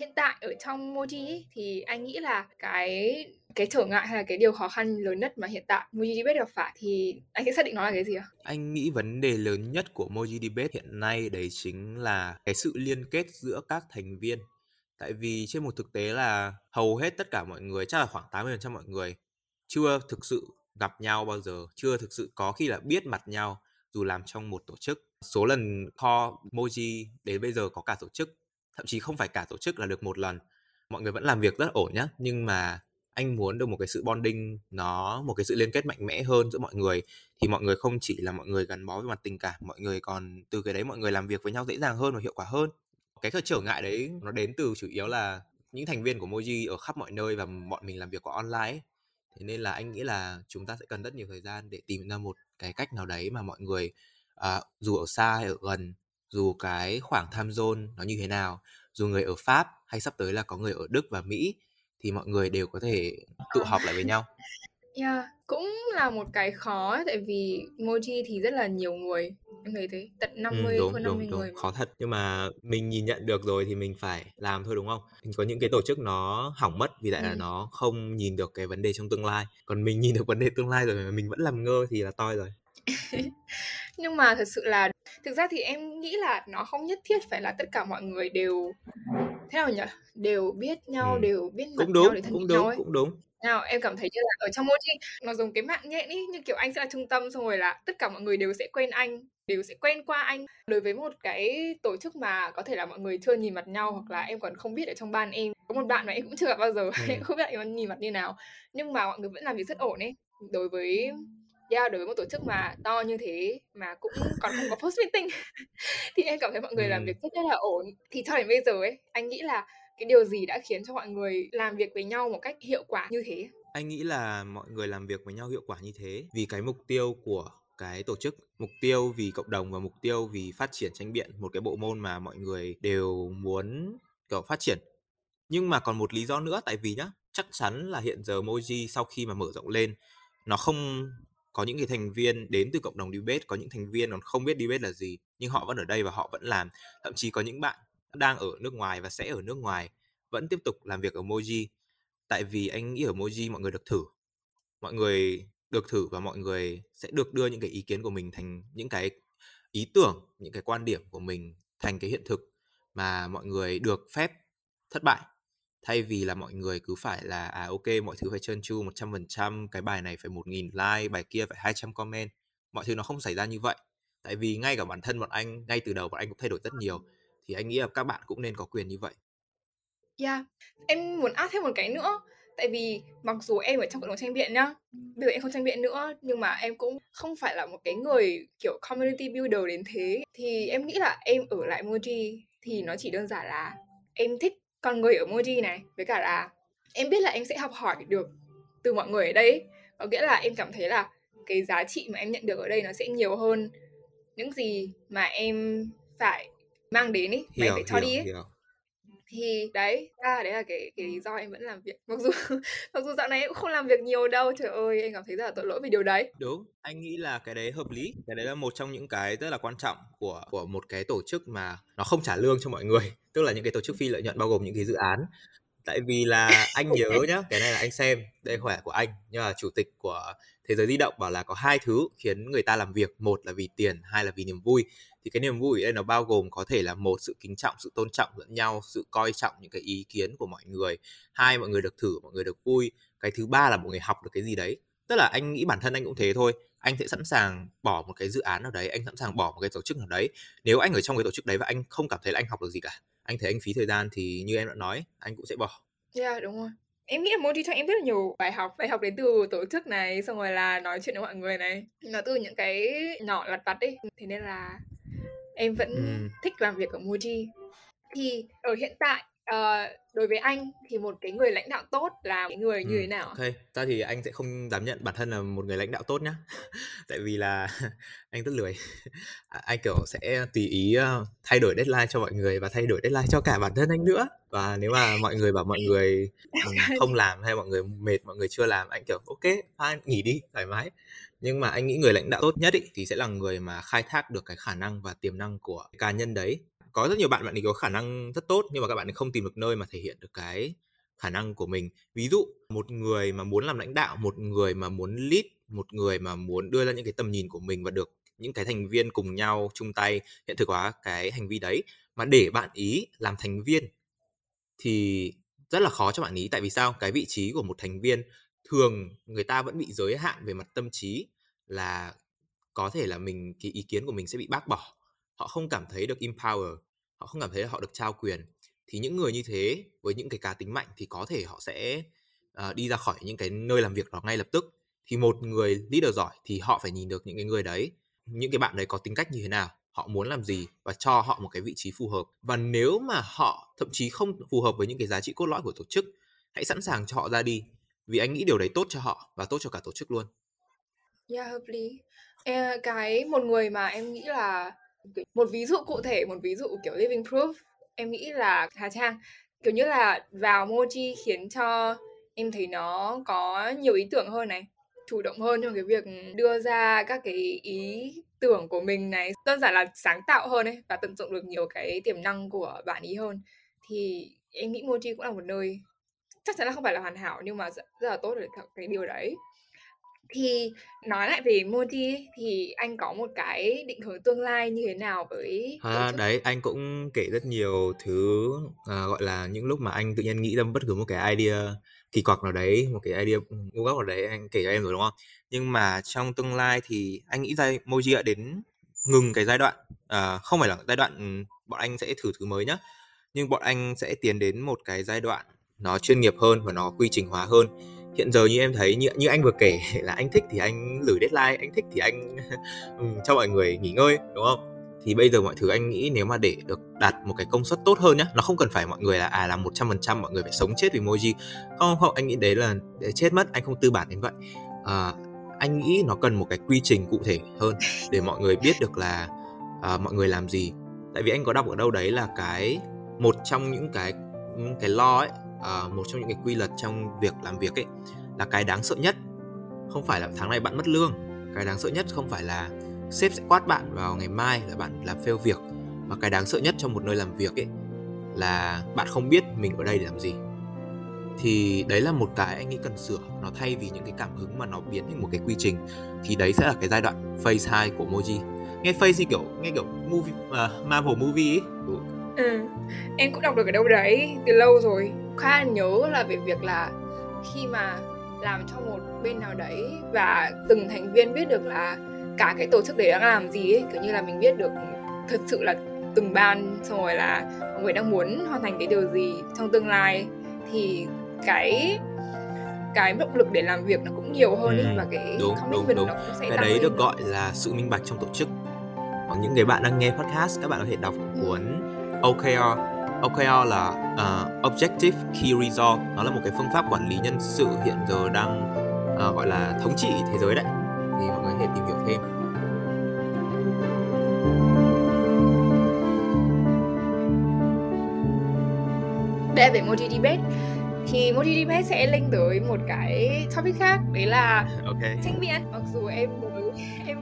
hiện tại ở trong Moji thì anh nghĩ là cái trở ngại hay là cái điều khó khăn lớn nhất mà hiện tại Moji Debate gặp phải thì anh sẽ xác định nó là cái gì ạ? Anh nghĩ vấn đề lớn nhất của Moji Debate hiện nay đấy chính là cái sự liên kết giữa các thành viên. Tại vì trên một thực tế là hầu hết tất cả mọi người, chắc là khoảng 80% mọi người chưa thực sự gặp nhau bao giờ, chưa thực sự có khi là biết mặt nhau dù làm trong một tổ chức. Số lần call Moji đến bây giờ có cả tổ chức, thậm chí không phải cả tổ chức là được một lần. Mọi người vẫn làm việc rất ổn nhá, nhưng mà anh muốn được một cái sự bonding, nó một cái sự liên kết mạnh mẽ hơn giữa mọi người. Thì mọi người không chỉ là mọi người gắn bó với mặt tình cảm, mọi người còn từ cái đấy mọi người làm việc với nhau dễ dàng hơn và hiệu quả hơn. Cái trở ngại đấy nó đến từ chủ yếu là những thành viên của Moji ở khắp mọi nơi và bọn mình làm việc qua online ấy. Thế nên là anh nghĩ là chúng ta sẽ cần rất nhiều thời gian để tìm ra một cái cách nào đấy mà mọi người dù ở xa hay ở gần, dù cái khoảng time zone nó như thế nào, dù người ở Pháp hay sắp tới là có người ở Đức và Mỹ, thì mọi người đều có thể tụ họp lại với nhau. Yeah, cũng là một cái khó, tại vì Moji thì rất là nhiều người, em thấy thế, tận 50 hơn 50 người. Khó thật, nhưng mà mình nhìn nhận được rồi thì mình phải làm thôi, đúng không? Có những cái tổ chức nó hỏng mất vì tại là nó không nhìn được cái vấn đề trong tương lai, còn mình nhìn được vấn đề tương lai rồi mà mình vẫn làm ngơ thì là toi rồi. Nhưng mà thật sự là, thực ra thì em nghĩ là nó không nhất thiết phải là tất cả mọi người đều, thế nào nhỉ? Đều biết nhau, đều biết mặt nhau để thân nhau ấy. Cũng đúng. Nào, em cảm thấy như là ở trong Moji nó giống cái mạng nhện ý, như kiểu anh sẽ là trung tâm, xong rồi là tất cả mọi người đều sẽ quen anh, đều sẽ quen qua anh. Đối với một cái tổ chức mà có thể là mọi người chưa nhìn mặt nhau, hoặc là em còn không biết ở trong ban em có một bạn mà em cũng chưa gặp bao giờ, em không biết em nhìn mặt như nào, nhưng mà mọi người vẫn làm việc rất ổn ấy. Đối với một tổ chức mà to như thế mà cũng còn không có post meeting thì em cảm thấy mọi người làm việc rất là ổn. Thì cho đến bây giờ ấy, anh nghĩ là cái điều gì đã khiến cho mọi người làm việc với nhau một cách hiệu quả như thế? Anh nghĩ là mọi người làm việc với nhau hiệu quả như thế vì cái mục tiêu của cái tổ chức, mục tiêu vì cộng đồng và mục tiêu vì phát triển tranh biện, một cái bộ môn mà mọi người đều muốn kiểu phát triển. Nhưng mà còn một lý do nữa, tại vì nhá, chắc chắn là hiện giờ Moji sau khi mà mở rộng lên, nó không có những cái thành viên đến từ cộng đồng debate, có những thành viên còn không biết debate là gì, nhưng họ vẫn ở đây và họ vẫn làm. Thậm chí có những bạn đang ở nước ngoài và sẽ ở nước ngoài vẫn tiếp tục làm việc ở Moji. Tại vì anh nghĩ ở Moji mọi người được thử. Mọi người được thử và mọi người sẽ được đưa những cái ý kiến của mình thành những cái ý tưởng, những cái quan điểm của mình thành cái hiện thực mà mọi người được phép thất bại. Thay vì là mọi người cứ phải là ok, mọi thứ phải trơn tru 100%, cái bài này phải 1.000 like, bài kia phải 200 comment. Mọi thứ nó không xảy ra như vậy. Tại vì ngay cả bản thân bọn anh, ngay từ đầu bọn anh cũng thay đổi rất nhiều. Thì anh nghĩ là các bạn cũng nên có quyền như vậy. Yeah, em muốn add thêm một cái nữa. Tại vì mặc dù em ở trong cộng đồng tranh biện nhá, bây giờ em không tranh biện nữa, nhưng mà em cũng không phải là một cái người kiểu community builder đến thế. Thì em nghĩ là em ở lại Moji thì nó chỉ đơn giản là em thích con người ở Moji này, với cả là em biết là em sẽ học hỏi được từ mọi người ở đây. Có nghĩa là em cảm thấy là cái giá trị mà em nhận được ở đây nó sẽ nhiều hơn những gì mà em phải mang đến ý, mà em phải cho đi ý. Thì đấy là cái lý do em vẫn làm việc. Mặc dù dạo này em cũng không làm việc nhiều đâu. Trời ơi, em cảm thấy rất là tội lỗi vì điều đấy. Đúng, anh nghĩ là cái đấy hợp lý. Cái đấy là một trong những cái rất là quan trọng của một cái tổ chức mà nó không trả lương cho mọi người. Tức là những cái tổ chức phi lợi nhuận bao gồm những cái dự án. Tại vì là anh nhớ nhá, cái này là anh xem, đây khỏe của anh, nhưng mà chủ tịch của Thế giới di động bảo là có hai thứ khiến người ta làm việc. Một là vì tiền, hai là vì niềm vui. Thì cái niềm vui ở đây nó bao gồm có thể là một, sự kính trọng, sự tôn trọng lẫn nhau, sự coi trọng những cái ý kiến của mọi người. Hai, mọi người được thử, mọi người được vui. Cái thứ ba là mọi người học được cái gì đấy. Tức là anh nghĩ bản thân anh cũng thế thôi. Anh sẽ sẵn sàng bỏ một cái dự án nào đấy, anh sẵn sàng bỏ một cái tổ chức nào đấy. Nếu anh ở trong cái tổ chức đấy và anh không cảm thấy là anh học được gì cả, anh thấy anh phí thời gian thì như em đã nói, anh cũng sẽ bỏ. Yeah, đúng rồi. Em nghĩ là Moji cho em rất là nhiều bài học đến từ tổ chức này, xong rồi là nói chuyện với mọi người này, nó từ những cái nhỏ lặt vặt ấy, thế nên là em vẫn thích làm việc ở Moji. Thì ở hiện tại đối với anh thì một cái người lãnh đạo tốt là cái người như thế nào? Ok, ta thì anh sẽ không dám nhận bản thân là một người lãnh đạo tốt nhá. Tại vì là anh rất lười. Anh kiểu sẽ tùy ý thay đổi deadline cho mọi người và thay đổi deadline cho cả bản thân anh nữa. Và nếu mà mọi người bảo mọi người không làm hay mọi người mệt, mọi người chưa làm, anh kiểu ok, anh nghỉ đi, thoải mái. Nhưng mà anh nghĩ người lãnh đạo tốt nhất ý, thì sẽ là người mà khai thác được cái khả năng và tiềm năng của cá nhân đấy. Có rất nhiều bạn ấy có khả năng rất tốt nhưng mà các bạn ấy không tìm được nơi mà thể hiện được cái khả năng của mình. Ví dụ một người mà muốn làm lãnh đạo, một người mà muốn lead, một người mà muốn đưa ra những cái tầm nhìn của mình và được những cái thành viên cùng nhau chung tay hiện thực hóa cái hành vi đấy, mà để bạn ý làm thành viên thì rất là khó cho bạn ý. Tại vì sao? Cái vị trí của một thành viên thường người ta vẫn bị giới hạn về mặt tâm trí, là có thể là mình, cái ý kiến của mình sẽ bị bác bỏ, họ không cảm thấy được empower, họ không cảm thấy là họ được trao quyền. Thì những người như thế với những cái cá tính mạnh thì có thể họ sẽ đi ra khỏi những cái nơi làm việc đó ngay lập tức. Thì một người leader giỏi thì họ phải nhìn được những cái người đấy, những cái bạn đấy có tính cách như thế nào, họ muốn làm gì và cho họ một cái vị trí phù hợp. Và nếu mà họ thậm chí không phù hợp với những cái giá trị cốt lõi của tổ chức, hãy sẵn sàng cho họ ra đi, vì anh nghĩ điều đấy tốt cho họ và tốt cho cả tổ chức luôn. Yeah, hợp lý. Cái một người mà em nghĩ là một ví dụ cụ thể, một ví dụ kiểu living proof, em nghĩ là Hà Trang. Kiểu như là vào Moji khiến cho em thấy nó có nhiều ý tưởng hơn này, chủ động hơn trong cái việc đưa ra các cái ý tưởng của mình này, đơn giản là sáng tạo hơn ấy, và tận dụng được nhiều cái tiềm năng của bạn ý hơn. Thì em nghĩ Moji cũng là một nơi, chắc chắn là không phải là hoàn hảo, nhưng mà rất là tốt để cái điều đấy. Thì nói lại về Moji thì anh có một cái định hướng tương lai như thế nào với đấy? Anh cũng kể rất nhiều thứ, gọi là những lúc mà anh tự nhiên nghĩ ra bất cứ một cái idea kỳ quặc nào đấy, một cái idea ngu ngốc nào đấy, anh kể cho em rồi đúng không? Nhưng mà trong tương lai thì anh nghĩ ra Moji đã đến ngừng cái giai đoạn, không phải là giai đoạn bọn anh sẽ thử thứ mới nhá, nhưng bọn anh sẽ tiến đến một cái giai đoạn nó chuyên nghiệp hơn và nó quy trình hóa hơn. Hiện giờ như em thấy, như anh vừa kể là anh thích thì anh lười deadline, anh thích thì anh cho mọi người nghỉ ngơi, đúng không? Thì bây giờ mọi thứ anh nghĩ nếu mà để được đạt một cái công suất tốt hơn nhá, nó không cần phải mọi người là làm 100% mọi người phải sống chết vì Moji. Không, anh nghĩ đấy là để chết mất, anh không tư bản đến vậy. Anh nghĩ nó cần một cái quy trình cụ thể hơn để mọi người biết được là mọi người làm gì. Tại vì anh có đọc ở đâu đấy là một trong những cái law ấy, một trong những cái quy luật trong việc làm việc ấy, là cái đáng sợ nhất không phải là tháng này bạn mất lương, cái đáng sợ nhất không phải là sếp sẽ quát bạn vào ngày mai là bạn làm fail việc, mà cái đáng sợ nhất trong một nơi làm việc ấy là bạn không biết mình ở đây để làm gì. Thì đấy là một cái anh nghĩ cần sửa, nó thay vì những cái cảm hứng mà nó biến thành một cái quy trình. Thì đấy sẽ là cái giai đoạn phase 2 của Moji. Nghe phase thì nghe kiểu movie, Marvel movie ấy. Em cũng đọc được ở đâu đấy từ lâu rồi. Khá nhớ là về việc là khi mà làm cho một bên nào đấy và từng thành viên biết được là cả cái tổ chức đấy đang làm gì ấy, kiểu như là mình biết được thật sự là từng ban, xong rồi là mọi người đang muốn hoàn thành cái điều gì trong tương lai, thì cái động lực để làm việc nó cũng nhiều hơn ấy, và cái commitment nó cũng sẽ cái đấy được gọi là sự minh bạch trong tổ chức. Còn những người bạn đang nghe podcast, các bạn có thể đọc cuốn OKR là Objective Key Result. Nó là một cái phương pháp quản lý nhân sự hiện giờ đang gọi là thống trị thế giới đấy. Thì mọi người có thể tìm hiểu thêm. Để về Moji Debate thì Moji Debate sẽ link tới một cái topic khác, đấy là tranh biện. Mặc dù em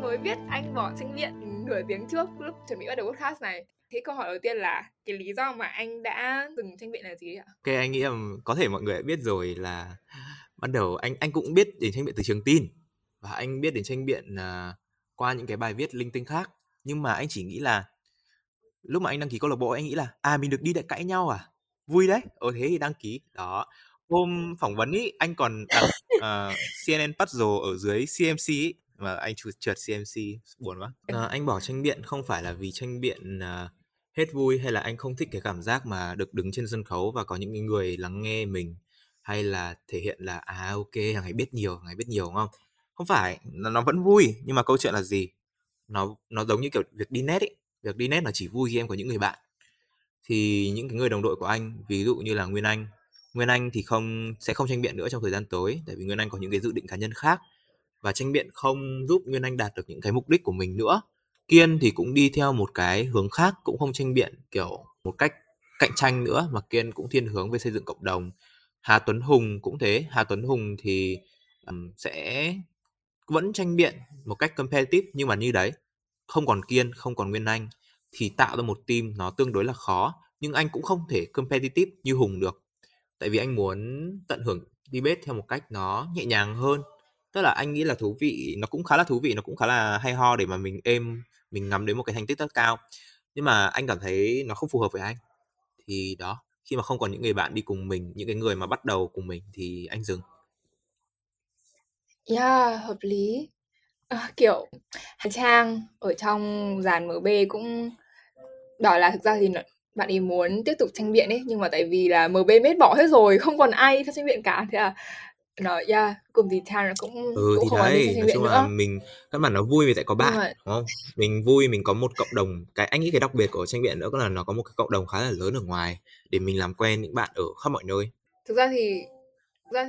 mới biết anh bỏ tranh biện nửa tiếng trước lúc chuẩn bị bắt đầu podcast này. Thế câu hỏi đầu tiên là cái lý do mà anh đã dừng tranh biện là gì ạ? Ok, anh nghĩ là có thể mọi người đã biết rồi, là ban đầu anh cũng biết đến tranh biện từ trường tin. Và anh biết đến tranh biện qua những cái bài viết linh tinh khác. Nhưng mà anh chỉ nghĩ là lúc mà anh đăng ký câu lạc bộ, anh nghĩ là mình được đi để cãi nhau à? Vui đấy, thế thì đăng ký. Đó, hôm phỏng vấn ý, anh còn đặt CNN puzzle ở dưới CMC ý. Mà anh trượt CMC, buồn quá. Anh bỏ tranh biện không phải là vì tranh biện hết vui, hay là anh không thích cái cảm giác mà được đứng trên sân khấu và có những người lắng nghe mình, hay là thể hiện là ok, hàng ngày biết nhiều đúng không? Không phải, nó vẫn vui, nhưng mà câu chuyện là gì? Nó giống như kiểu việc đi net ấy. Việc đi net nó chỉ vui khi em có những người bạn. Thì những cái người đồng đội của anh, ví dụ như là Nguyên Anh thì sẽ không tranh biện nữa trong thời gian tới, tại vì Nguyên Anh có những cái dự định cá nhân khác và tranh biện không giúp Nguyên Anh đạt được những cái mục đích của mình nữa. Kiên thì cũng đi theo một cái hướng khác, cũng không tranh biện kiểu một cách cạnh tranh nữa, mà Kiên cũng thiên hướng về xây dựng cộng đồng. Hà Tuấn Hùng cũng thế, Hà Tuấn Hùng thì sẽ vẫn tranh biện một cách competitive, nhưng mà như đấy, không còn Kiên, không còn Nguyên Anh thì tạo ra một team nó tương đối là khó. Nhưng anh cũng không thể competitive như Hùng được, tại vì anh muốn tận hưởng debate theo một cách nó nhẹ nhàng hơn. Tức là anh nghĩ là thú vị, nó cũng khá là thú vị, nó cũng khá là hay ho để mà mình ngắm đến một cái thành tích rất cao. Nhưng mà anh cảm thấy nó không phù hợp với anh. Thì đó, khi mà không còn những người bạn đi cùng mình, những cái người mà bắt đầu cùng mình thì anh dừng. Yeah, hợp lý. Kiểu Hà Trang ở trong dàn MB cũng đòi là thực ra thì bạn ấy muốn tiếp tục tranh biện ấy, nhưng mà tại vì là MB mết bỏ hết rồi, không còn ai theo tranh biện cả, thế là nó cùng thì Trang nó cũng không ai tranh biện nữa. Mình các bạn nó vui vì tại có bạn, đúng không? Mình vui, mình có một cộng đồng. Cái anh nghĩ cái đặc biệt của tranh biện nữa là nó có một cái cộng đồng khá là lớn ở ngoài để mình làm quen những bạn ở khắp mọi nơi. Thực ra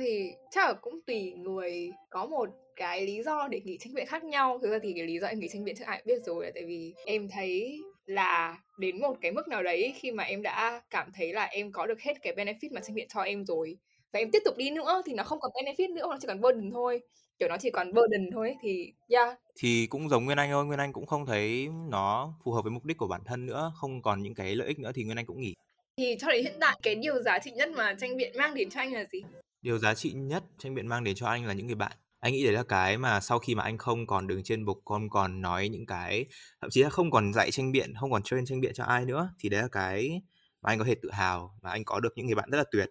thì chắc là cũng tùy người, có một cái lý do để nghỉ tranh biện khác nhau. Thực ra thì cái lý do em nghỉ tranh biện chắc ai biết rồi, là tại vì em thấy là đến một cái mức nào đấy, khi mà em đã cảm thấy là em có được hết cái benefit mà tranh biện cho em rồi và em tiếp tục đi nữa thì nó không còn benefit nữa, nó chỉ còn burden thôi, kiểu nó chỉ còn burden thôi. Thì thì cũng giống Nguyên Anh thôi, Nguyên Anh cũng không thấy nó phù hợp với mục đích của bản thân nữa, không còn những cái lợi ích nữa thì Nguyên Anh cũng nghỉ. Thì cho đến hiện tại, cái điều giá trị nhất mà tranh biện mang đến cho anh là gì? Điều giá trị nhất tranh biện mang đến cho anh là những người bạn. Anh nghĩ đấy là cái mà sau khi mà anh không còn đứng trên bục, không còn nói những cái, thậm chí là không còn dạy tranh biện, không còn train tranh biện cho ai nữa, thì đấy là cái mà anh có thể tự hào, mà anh có được những người bạn rất là tuyệt.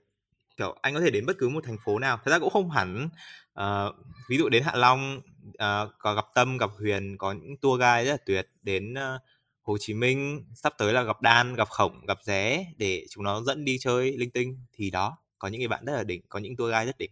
Kiểu anh có thể đến bất cứ một thành phố nào, thật ra cũng không hẳn, ví dụ đến Hạ Long, có gặp Tâm, gặp Huyền, có những tour guide rất là tuyệt. Đến Hồ Chí Minh, sắp tới là gặp Đan, gặp Khổng, gặp Ré để chúng nó dẫn đi chơi linh tinh. Thì đó, có những người bạn rất là đỉnh, có những tour guide rất đỉnh.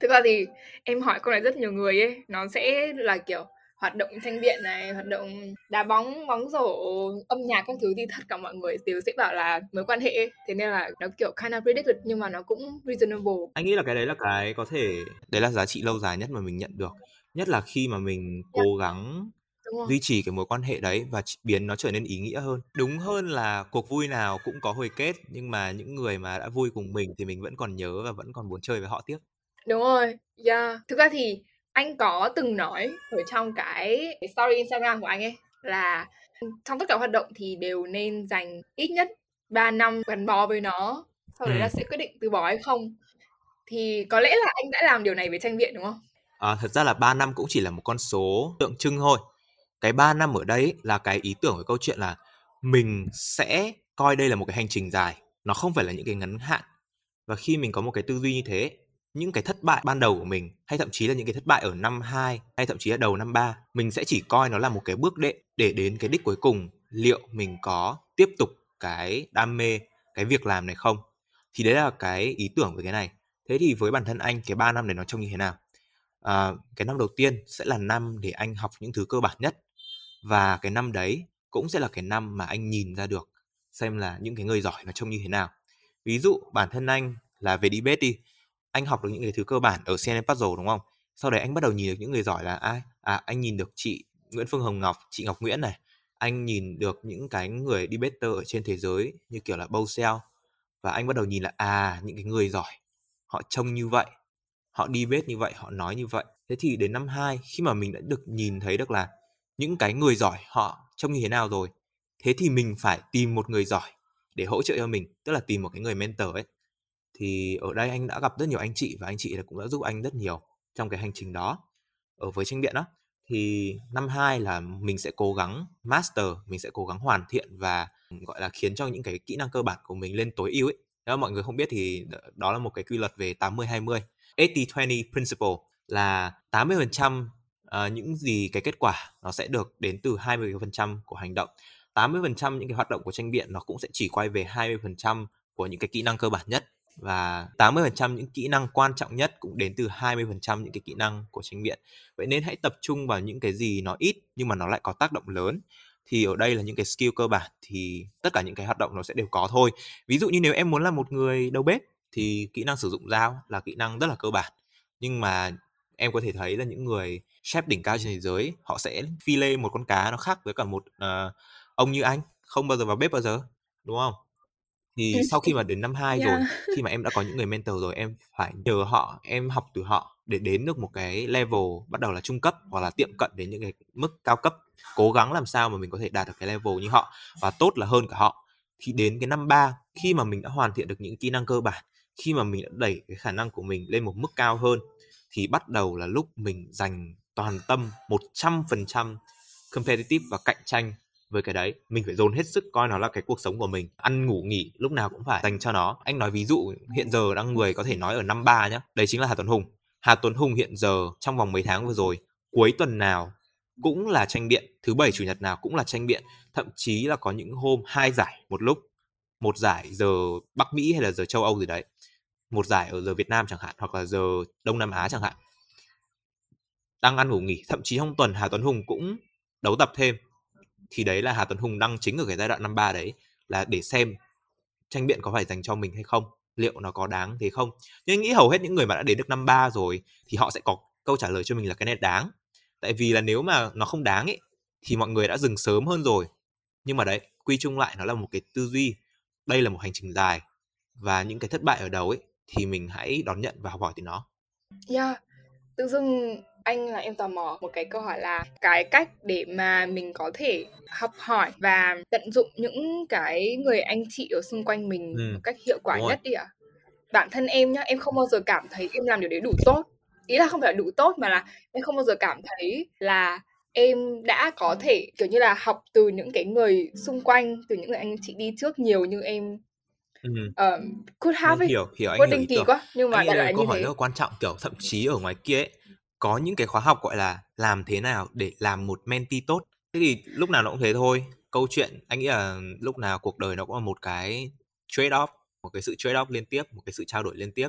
Thực ra thì em hỏi câu này rất nhiều người ấy, nó sẽ là kiểu hoạt động tranh biện này, hoạt động đá bóng, bóng rổ, âm nhạc các thứ, thì tất cả mọi người đều sẽ bảo là mối quan hệ ấy. Thế nên là nó kiểu kind of predicted nhưng mà nó cũng reasonable. Anh nghĩ là cái đấy là cái có thể, đấy là giá trị lâu dài nhất mà mình nhận được. Nhất là khi mà mình cố gắng duy trì cái mối quan hệ đấy và biến nó trở nên ý nghĩa hơn. Đúng hơn là cuộc vui nào cũng có hồi kết, nhưng mà những người mà đã vui cùng mình thì mình vẫn còn nhớ và vẫn còn muốn chơi với họ tiếp. Đúng rồi, Thực ra thì anh có từng nói ở trong cái story Instagram của anh ấy là trong tất cả hoạt động thì đều nên dành ít nhất 3 năm gắn bó với nó, sau đấy là sẽ quyết định từ bỏ hay không. Thì có lẽ là anh đã làm điều này với tranh biện đúng không? Thật ra là 3 năm cũng chỉ là một con số tượng trưng thôi. Cái 3 năm ở đây là cái ý tưởng của câu chuyện là mình sẽ coi đây là một cái hành trình dài, nó không phải là những cái ngắn hạn. Và khi mình có một cái tư duy như thế, những cái thất bại ban đầu của mình, hay thậm chí là những cái thất bại ở năm 2, hay thậm chí là đầu năm 3, mình sẽ chỉ coi nó là một cái bước đệm để đến cái đích cuối cùng. Liệu mình có tiếp tục cái đam mê, cái việc làm này không? Thì đấy là cái ý tưởng về cái này. Thế thì với bản thân anh, cái 3 năm này nó trông như thế nào? Cái năm đầu tiên sẽ là năm để anh học những thứ cơ bản nhất. Và cái năm đấy cũng sẽ là cái năm mà anh nhìn ra được xem là những cái người giỏi nó trông như thế nào. Ví dụ bản thân anh là về debate đi, anh học được những cái thứ cơ bản ở CNL Puzzle đúng không? Sau đấy anh bắt đầu nhìn được những người giỏi là ai? Anh nhìn được chị Nguyễn Phương Hồng Ngọc, chị Ngọc Nguyễn này. Anh nhìn được những cái người debater ở trên thế giới như kiểu là Bo Seo. Và anh bắt đầu nhìn là những cái người giỏi, họ trông như vậy, họ debate như vậy, họ nói như vậy. Thế thì đến năm 2, khi mà mình đã được nhìn thấy được là những cái người giỏi họ trông như thế nào rồi, thế thì mình phải tìm một người giỏi để hỗ trợ cho mình, tức là tìm một cái người mentor ấy. Thì ở đây anh đã gặp rất nhiều anh chị, và anh chị cũng đã giúp anh rất nhiều trong cái hành trình đó. Ở với tranh biện đó thì năm 2 là mình sẽ cố gắng master, mình sẽ cố gắng hoàn thiện và gọi là khiến cho những cái kỹ năng cơ bản của mình lên tối ưu ấy. Nếu mọi người không biết thì đó là một cái quy luật về 80-20, 80-20 principle, là 80% những gì cái kết quả nó sẽ được đến từ 20% của hành động. 80% những cái hoạt động của tranh biện nó cũng sẽ chỉ quay về 20% của những cái kỹ năng cơ bản nhất. Và 80% những kỹ năng quan trọng nhất cũng đến từ 20% những cái kỹ năng của tranh biện. Vậy nên hãy tập trung vào những cái gì nó ít nhưng mà nó lại có tác động lớn. Thì ở đây là những cái skill cơ bản thì tất cả những cái hoạt động nó sẽ đều có thôi. Ví dụ như nếu em muốn là một người đầu bếp thì kỹ năng sử dụng dao là kỹ năng rất là cơ bản. Nhưng mà em có thể thấy là những người chef đỉnh cao trên thế giới, họ sẽ phi lê một con cá nó khác với cả một ông như anh, không bao giờ vào bếp bao giờ, đúng không? Thì sau khi mà đến năm 2 rồi, khi mà em đã có những người mentor rồi, em phải nhờ họ, em học từ họ để đến được một cái level bắt đầu là trung cấp hoặc là tiệm cận đến những cái mức cao cấp. Cố gắng làm sao mà mình có thể đạt được cái level như họ và tốt là hơn cả họ. Thì đến cái năm 3, khi mà mình đã hoàn thiện được những kỹ năng cơ bản, khi mà mình đã đẩy cái khả năng của mình lên một mức cao hơn, thì bắt đầu là lúc mình dành toàn tâm 100% competitive và cạnh tranh với cái đấy. Mình phải dồn hết sức coi nó là cái cuộc sống của mình, ăn ngủ nghỉ lúc nào cũng phải dành cho nó. Anh nói ví dụ hiện giờ đang người có thể nói ở năm 3 nhá, đấy chính là Hà Tuấn Hùng. Hà Tuấn Hùng hiện giờ trong vòng mấy tháng vừa rồi, cuối tuần nào cũng là tranh biện, thứ bảy chủ nhật nào cũng là tranh biện, thậm chí là có những hôm 2 giải một lúc, một giải giờ Bắc Mỹ hay là giờ châu Âu gì đấy, một giải ở giờ Việt Nam chẳng hạn, hoặc là giờ Đông Nam Á chẳng hạn. Đang ăn ngủ nghỉ, thậm chí trong tuần Hà Tuấn Hùng cũng đấu tập thêm. Thì đấy là Hà Tuấn Hùng đang chính ở cái giai đoạn năm 3 đấy, là để xem tranh biện có phải dành cho mình hay không, liệu nó có đáng thế không. Nhưng nghĩ hầu hết những người mà đã đến được năm 3 rồi thì họ sẽ có câu trả lời cho mình là cái này đáng. Tại vì là nếu mà nó không đáng ấy thì mọi người đã dừng sớm hơn rồi. Nhưng mà đấy, quy chung lại nó là một cái tư duy. Đây là một hành trình dài, và những cái thất bại ở đầu ấy thì mình hãy đón nhận và học hỏi từ nó. Yeah, tự dưng anh là em tò mò một cái câu hỏi là cái cách để mà mình có thể học hỏi và tận dụng những cái người anh chị ở xung quanh mình một cách hiệu quả nhất đi ạ. Bản thân em nhá, em không bao giờ cảm thấy em làm điều đấy đủ tốt. Ý là không phải là đủ tốt mà là em không bao giờ cảm thấy là em đã có thể kiểu như là học từ những cái người xung quanh, từ những người anh chị đi trước nhiều như em. Could have hiểu anh hiểu ý quá, nhưng mà anh là câu hỏi rất là quan trọng. Kiểu thậm chí ở ngoài kia ấy, có những cái khóa học gọi là làm thế nào để làm một mentee tốt. Thế thì lúc nào nó cũng thế thôi. Câu chuyện anh nghĩ là lúc nào cuộc đời nó cũng là một cái trade off, một cái sự trade off liên tiếp, một cái sự trao đổi liên tiếp.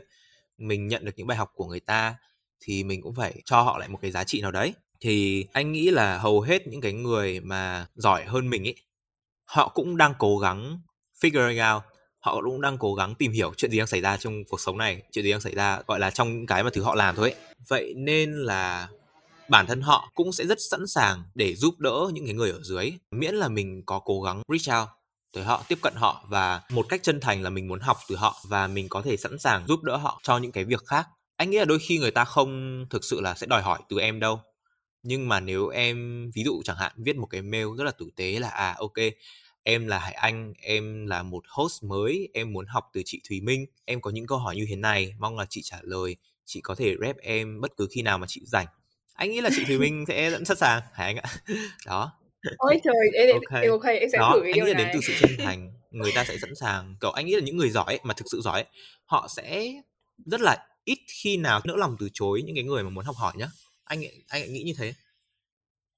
Mình nhận được những bài học của người ta thì mình cũng phải cho họ lại một cái giá trị nào đấy. Thì anh nghĩ là hầu hết những cái người mà giỏi hơn mình ấy, họ cũng đang cố gắng figuring out, họ cũng đang cố gắng tìm hiểu chuyện gì đang xảy ra trong cuộc sống này, chuyện gì đang xảy ra gọi là trong những cái mà thứ họ làm thôi ấy. Vậy nên là bản thân họ cũng sẽ rất sẵn sàng để giúp đỡ những cái người ở dưới, miễn là mình có cố gắng reach out tới họ, tiếp cận họ và một cách chân thành là mình muốn học từ họ và mình có thể sẵn sàng giúp đỡ họ cho những cái việc khác. Anh nghĩ là đôi khi người ta không thực sự là sẽ đòi hỏi từ em đâu. Nhưng mà nếu em ví dụ chẳng hạn viết một cái mail rất là tử tế là ok, em là Hải Anh, em là một host mới, em muốn học từ chị Thùy Minh, em có những câu hỏi như thế này, mong là chị trả lời, chị có thể rep em bất cứ khi nào mà chị rảnh. Anh nghĩ là chị Thùy Minh sẽ rất sẵn sàng, Hải Anh ạ. Đó. Ôi trời, ok, em sẽ thử cái điều này. Anh nghĩ là đến từ sự chân thành, người ta sẽ sẵn sàng. Kiểu anh nghĩ là những người giỏi ấy, mà thực sự giỏi ấy, họ sẽ rất là ít khi nào nỡ lòng từ chối những cái người mà muốn học hỏi nhá. Anh nghĩ như thế.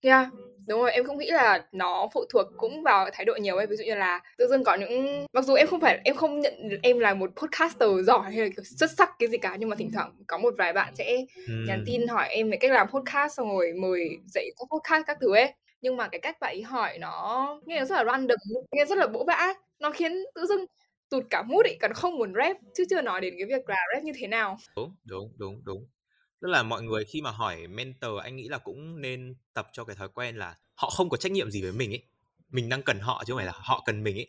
Yeah, đúng rồi, em cũng nghĩ là nó phụ thuộc cũng vào thái độ nhiều ấy. Ví dụ như là tự dưng có những, mặc dù em không nhận em là một podcaster giỏi hay là kiểu xuất sắc cái gì cả, nhưng mà thỉnh thoảng có một vài bạn sẽ nhắn tin hỏi em về cách làm podcast, xong rồi mời dạy các podcast các thứ ấy. Nhưng mà cái cách bạn ấy hỏi nó nghe rất là random, nghe rất là bỗ bã, nó khiến tự dưng tụt cả mood ấy, còn không muốn rap chứ chưa nói đến cái việc là rap như thế nào. Đúng. Tức là mọi người khi mà hỏi mentor, anh nghĩ là cũng nên tập cho cái thói quen là họ không có trách nhiệm gì với mình ấy. Mình đang cần họ chứ không phải là họ cần mình ấy.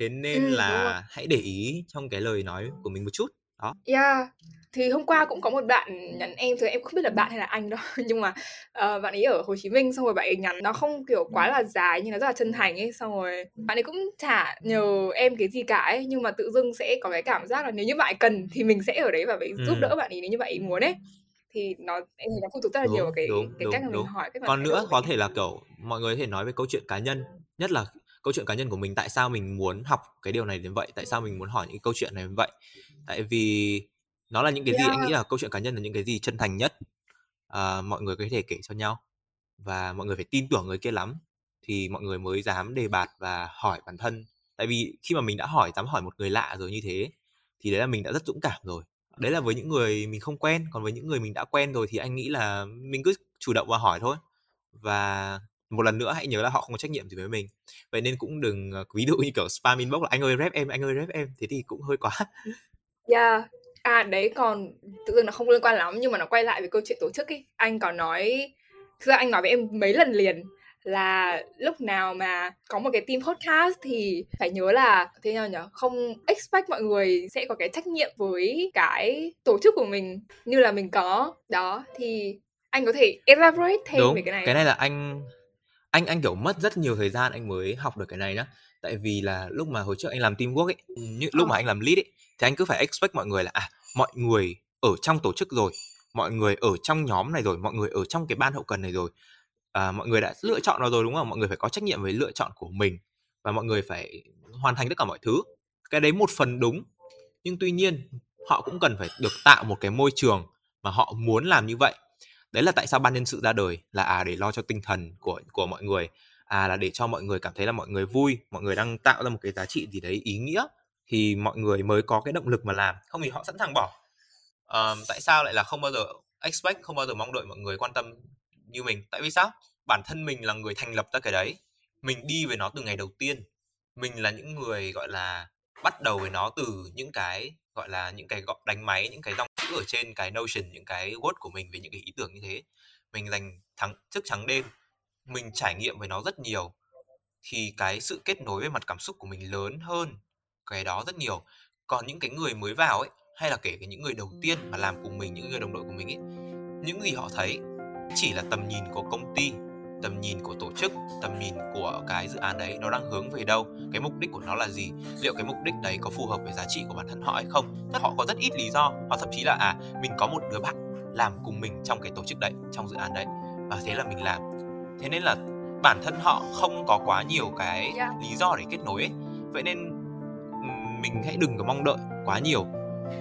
Thế nên là hãy để ý trong cái lời nói của mình một chút. Đó. Yeah. Thì hôm qua cũng có một bạn nhắn em, thôi em không biết là bạn hay là anh đâu, nhưng mà bạn ấy ở Hồ Chí Minh, xong rồi bạn ấy nhắn nó không kiểu quá là dài nhưng nó rất là chân thành ấy, xong rồi bạn ấy cũng chả nhờ em cái gì cả ấy, nhưng mà tự dưng sẽ có cái cảm giác là nếu như bạn ấy cần thì mình sẽ ở đấy và giúp đỡ bạn ấy nếu như bạn ấy muốn ấy. Thì em thấy nó phụ thuộc rất là nhiều vào cái cách mà mình hỏi. Còn nữa có thể là kiểu mọi người có thể nói về câu chuyện cá nhân, nhất là câu chuyện cá nhân của mình, tại sao mình muốn học cái điều này đến vậy, tại sao mình muốn hỏi những câu chuyện này đến vậy. Tại vì nó là những cái gì, anh nghĩ là câu chuyện cá nhân là những cái gì chân thành nhất mọi người có thể kể cho nhau, và mọi người phải tin tưởng người kia lắm thì mọi người mới dám đề bạt và hỏi bản thân. Tại vì khi mà mình đã dám hỏi một người lạ rồi như thế thì đấy là mình đã rất dũng cảm rồi. Đấy là với những người mình không quen, còn với những người mình đã quen rồi thì anh nghĩ là mình cứ chủ động và hỏi thôi. Và một lần nữa hãy nhớ là họ không có trách nhiệm gì với mình, vậy nên cũng đừng ví dụ như kiểu spam inbox là anh ơi rep em, thế thì cũng hơi quá. Yeah. À đấy, còn tự dưng nó không liên quan lắm nhưng mà nó quay lại với câu chuyện tổ chức ấy. Anh có nói, thực ra anh nói với em mấy lần liền là lúc nào mà có một cái team podcast thì phải nhớ là thế nào nhỉ, không expect mọi người sẽ có cái trách nhiệm với cái tổ chức của mình như là mình có. Đó thì anh có thể elaborate thêm về cái này. Cái này là anh kiểu mất rất nhiều thời gian anh mới học được cái này nhá. Tại vì là lúc mà hồi trước anh làm teamwork ấy, lúc mà anh làm lead ấy, thì anh cứ phải expect mọi người là mọi người ở trong tổ chức rồi, mọi người ở trong nhóm này rồi, mọi người ở trong cái ban hậu cần này rồi, mọi người đã lựa chọn nó rồi đúng không? Mọi người phải có trách nhiệm với lựa chọn của mình và mọi người phải hoàn thành tất cả mọi thứ. Cái đấy một phần đúng, nhưng tuy nhiên họ cũng cần phải được tạo một cái môi trường mà họ muốn làm như vậy. Đấy là tại sao ban nhân sự ra đời là để lo cho tinh thần của mọi người, là để cho mọi người cảm thấy là mọi người vui, mọi người đang tạo ra một cái giá trị gì đấy ý nghĩa thì mọi người mới có cái động lực mà làm, không thì họ sẵn sàng bỏ. Tại sao lại là không bao giờ expect, không bao giờ mong đợi mọi người quan tâm như mình? Tại vì sao? Bản thân mình là người thành lập ra cái đấy, mình đi với nó từ ngày đầu tiên, mình là những người gọi là bắt đầu với nó từ những cái gọi là những cái gõ đánh máy, những cái dòng chữ ở trên cái Notion, những cái Word của mình về những cái ý tưởng như thế. Mình dành thức trắng đêm, mình trải nghiệm với nó rất nhiều thì cái sự kết nối về mặt cảm xúc của mình lớn hơn cái đó rất nhiều. Còn những cái người mới vào ấy, hay là kể cả những người đầu tiên mà làm cùng mình, những người đồng đội của mình ấy, những gì họ thấy chỉ là tầm nhìn của công ty, tầm nhìn của tổ chức, tầm nhìn của cái dự án đấy nó đang hướng về đâu, cái mục đích của nó là gì, liệu cái mục đích đấy có phù hợp với giá trị của bản thân họ hay không. Họ có rất ít lý do, họ thậm chí là mình có một đứa bạn làm cùng mình trong cái tổ chức đấy, trong dự án đấy và thế là mình làm. Thế nên là bản thân họ không có quá nhiều cái lý do để kết nối ấy. Vậy nên mình hãy đừng có mong đợi quá nhiều.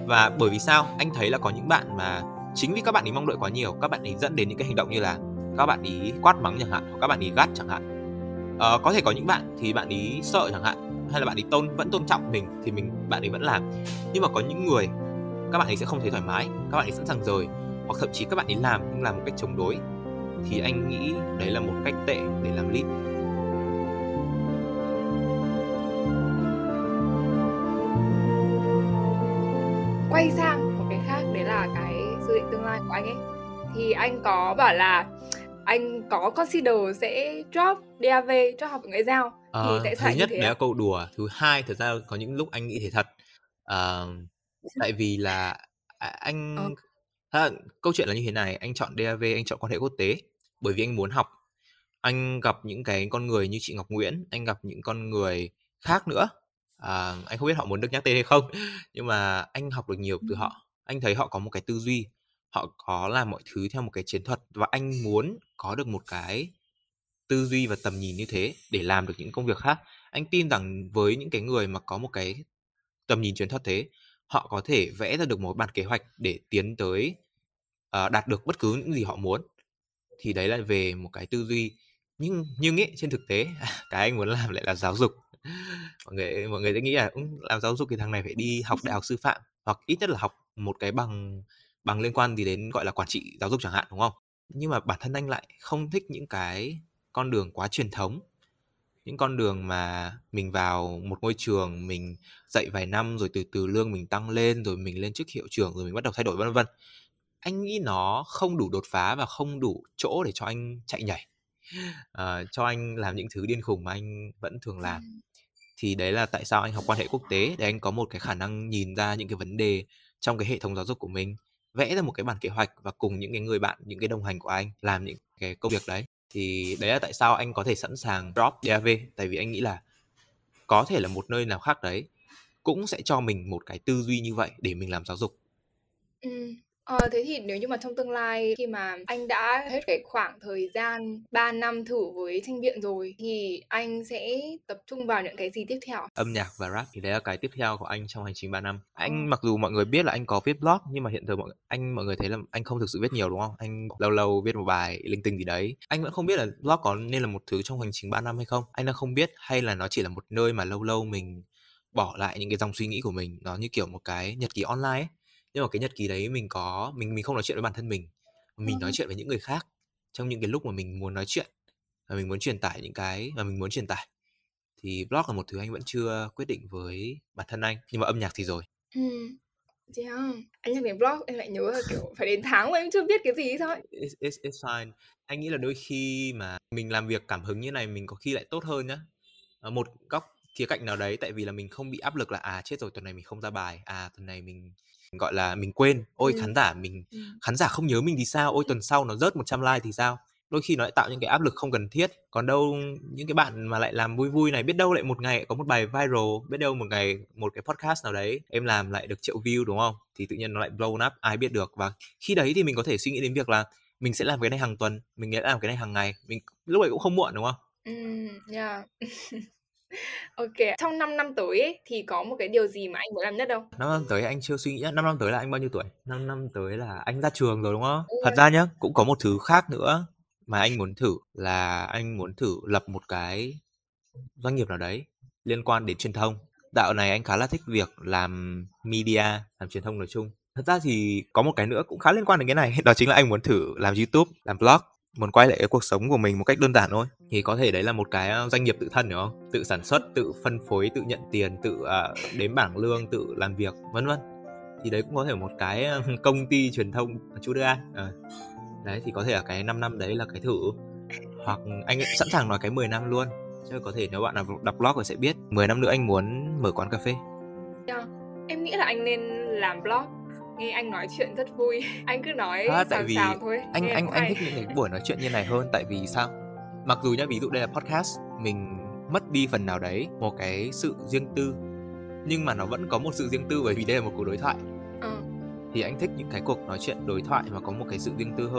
Và bởi vì sao? Anh thấy là có những bạn mà chính vì các bạn ấy mong đợi quá nhiều, các bạn ấy dẫn đến những cái hành động như là các bạn ấy quát mắng chẳng hạn, hoặc các bạn ấy gắt chẳng hạn. Có thể có những bạn thì bạn ấy sợ chẳng hạn, hay là bạn ấy vẫn tôn trọng mình thì bạn ấy vẫn làm. Nhưng mà có những người các bạn ấy sẽ không thấy thoải mái, các bạn ấy sẵn sàng rời, hoặc thậm chí các bạn ấy làm nhưng làm một cách chống đối. Thì anh nghĩ đấy là một cách tệ để làm lead. Quay sang một cái khác, đấy là cái dự định tương lai của anh ấy. Thì anh có bảo là anh có consider sẽ drop DAV, drop học ngoại giao. Thì tại sao thứ nhất đấy là câu đùa. Thứ hai, thật ra có những lúc anh nghĩ thế thật. Tại vì là anh... câu chuyện là như thế này, anh chọn DAV, anh chọn quan hệ quốc tế bởi vì anh muốn học. Anh gặp những cái con người như chị Ngọc Nguyễn, anh gặp những con người khác nữa. Anh không biết họ muốn được nhắc tên hay không, nhưng mà anh học được nhiều từ họ. Anh thấy họ có một cái tư duy, họ có làm mọi thứ theo một cái chiến thuật và anh muốn có được một cái tư duy và tầm nhìn như thế để làm được những công việc khác. Anh tin rằng với những cái người mà có một cái tầm nhìn chiến thuật thế, họ có thể vẽ ra được một bản kế hoạch để tiến tới đạt được bất cứ những gì họ muốn. Thì đấy là về một cái tư duy. Nhưng ấy, trên thực tế cái anh muốn làm lại là giáo dục. Mọi người sẽ nghĩ là làm giáo dục thì thằng này phải đi học đại học sư phạm, hoặc ít nhất là học một cái bằng liên quan gì đến gọi là quản trị giáo dục chẳng hạn, đúng không? Nhưng mà bản thân anh lại không thích những cái con đường quá truyền thống, những con đường mà mình vào một ngôi trường, mình dạy vài năm rồi từ lương mình tăng lên, rồi mình lên chức hiệu trưởng, rồi mình bắt đầu thay đổi vân vân. Anh nghĩ nó không đủ đột phá và không đủ chỗ để cho anh chạy nhảy, cho anh làm những thứ điên khùng mà anh vẫn thường làm. Thì đấy là tại sao anh học quan hệ quốc tế, để anh có một cái khả năng nhìn ra những cái vấn đề trong cái hệ thống giáo dục của mình, vẽ ra một cái bản kế hoạch và cùng những cái người bạn, những cái đồng hành của anh làm những cái công việc đấy. Thì đấy là tại sao anh có thể sẵn sàng drop DAV, tại vì anh nghĩ là có thể là một nơi nào khác đấy cũng sẽ cho mình một cái tư duy như vậy để mình làm giáo dục. Thế thì nếu như mà trong tương lai khi mà anh đã hết cái khoảng thời gian 3 năm thử với tranh biện rồi thì anh sẽ tập trung vào những cái gì tiếp theo? Âm nhạc và rap, thì đấy là cái tiếp theo của anh trong hành trình 3 năm. Anh mặc dù mọi người biết là anh có viết blog, nhưng mà hiện giờ mọi người thấy là anh không thực sự viết nhiều, đúng không? Anh lâu lâu viết một bài linh tinh gì đấy. Anh vẫn không biết là blog có nên là một thứ trong hành trình 3 năm hay không. Anh đang không biết, hay là nó chỉ là một nơi mà lâu lâu mình bỏ lại những cái dòng suy nghĩ của mình, nó như kiểu một cái nhật ký online ấy. Nhưng mà cái nhật ký đấy mình có mình không nói chuyện với bản thân mình nói chuyện với những người khác trong những cái lúc mà mình muốn nói chuyện và mình muốn truyền tải những cái mà mình muốn truyền tải. Thì blog là một thứ anh vẫn chưa quyết định với bản thân anh, nhưng mà âm nhạc thì rồi. Yeah. Anh nhắc đến blog em lại nhớ là kiểu phải đến tháng mà em chưa biết cái gì thôi. It's fine. Anh nghĩ là đôi khi mà mình làm việc cảm hứng như này mình có khi lại tốt hơn nhá, một góc khía cạnh nào đấy. Tại vì là mình không bị áp lực là chết rồi tuần này mình không ra bài, tuần này mình gọi là mình quên, ôi khán giả không nhớ mình thì sao, ôi tuần sau nó rớt 100 like thì sao. Đôi khi nó lại tạo những cái áp lực không cần thiết. Còn đâu những cái bạn mà lại làm vui vui này, biết đâu lại một ngày có một bài viral, biết đâu một ngày một cái podcast nào đấy em làm lại được 1 triệu view, đúng không? Thì tự nhiên nó lại blown up, ai biết được. Và khi đấy thì mình có thể suy nghĩ đến việc là mình sẽ làm cái này hàng tuần, mình sẽ làm cái này hàng ngày, mình lúc này cũng không muộn, đúng không? Yeah. Ok, trong 5 năm tới ấy, thì có một cái điều gì mà anh muốn làm nhất đâu? 5 năm tới anh chưa suy nghĩ. 5 năm tới là anh bao nhiêu tuổi? 5 năm tới là anh ra trường rồi, đúng không? Thật ra nhá, cũng có một thứ khác nữa mà anh muốn thử, là anh muốn thử lập một cái doanh nghiệp nào đấy liên quan đến truyền thông. Dạo này anh khá là thích việc làm media, làm truyền thông nói chung. Thật ra thì có một cái nữa cũng khá liên quan đến cái này, đó chính là anh muốn thử làm YouTube, làm blog, muốn quay lại cái cuộc sống của mình một cách đơn giản thôi. Thì có thể đấy là một cái doanh nghiệp tự thân, đúng không? Tự sản xuất, tự phân phối, tự nhận tiền, tự đếm bảng lương, tự làm việc, vân vân. Thì đấy cũng có thể một cái công ty truyền thông Chu Đức An. Đấy thì có thể là cái 5 năm đấy là cái thử. Hoặc anh sẵn sàng nói cái 10 năm luôn, chứ có thể nếu bạn nào đọc blog rồi sẽ biết 10 năm nữa anh muốn mở quán cà phê. Em nghĩ là anh nên làm blog. Nghe anh nói chuyện rất vui. Anh cứ nói xào thôi. Anh thích những cái buổi nói chuyện như này hơn. Tại vì sao? Mặc dù nhá, ví dụ đây là podcast, mình mất đi phần nào đấy một cái sự riêng tư, nhưng mà nó vẫn có một sự riêng tư, bởi vì đây là một cuộc đối thoại. Thì anh thích những cái cuộc nói chuyện đối thoại mà có một cái sự riêng tư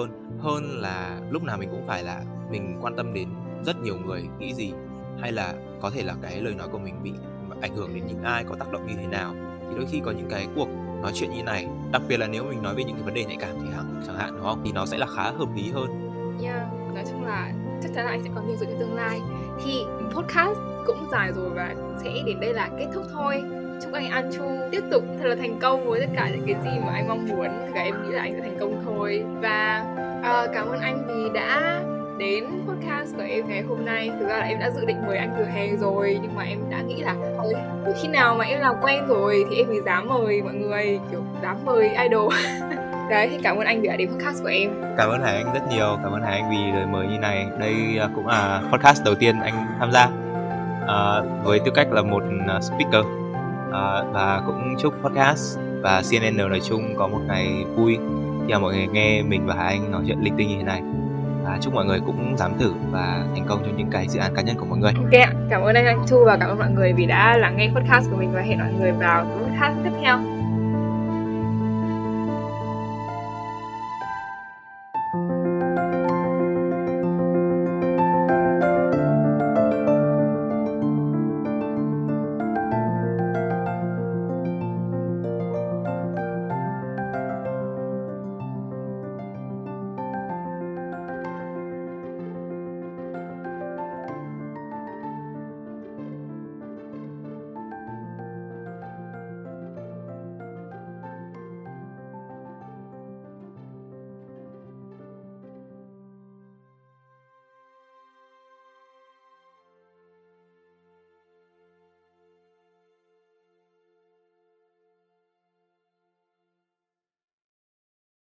hơn là lúc nào mình cũng phải là mình quan tâm đến rất nhiều người nghĩ gì, hay là có thể là cái lời nói của mình bị ảnh hưởng đến những ai, có tác động như thế nào. Thì đôi khi có những cái cuộc nói chuyện như này, đặc biệt là nếu mình nói về những cái vấn đề nhạy cảm thì chẳng hạn, đúng không, thì nó sẽ là khá hợp lý hơn. Nói chung là chắc chắn là anh sẽ còn nhiều dự định tương lai. Thì podcast cũng dài rồi và sẽ đến đây là kết thúc thôi. Chúc anh An Chu tiếp tục thật là thành công với tất cả những cái gì mà anh mong muốn. Và em nghĩ là anh sẽ thành công thôi. Và cảm ơn anh vì đã đến podcast của em ngày hôm nay. Thực ra là em đã dự định mời anh từ hè rồi, nhưng mà em đã nghĩ là thôi, từ khi nào mà em làm quen rồi thì em mới dám mời mọi người, kiểu dám mời idol. Đấy, thì cảm ơn anh vì đã đến podcast của em. Cảm ơn Hải Anh rất nhiều. Cảm ơn Hải Anh vì lời mời như này. Đây cũng là podcast đầu tiên anh tham gia với tư cách là một speaker. Và cũng chúc podcast và CNL nói chung có một ngày vui khi mà mọi người nghe mình và Hải Anh nói chuyện linh tinh như thế này. Và chúc mọi người cũng dám thử và thành công trong những cái dự án cá nhân của mọi người. Ok, cảm ơn anh Chu và cảm ơn mọi người vì đã lắng nghe podcast của mình, và hẹn mọi người vào podcast tiếp theo.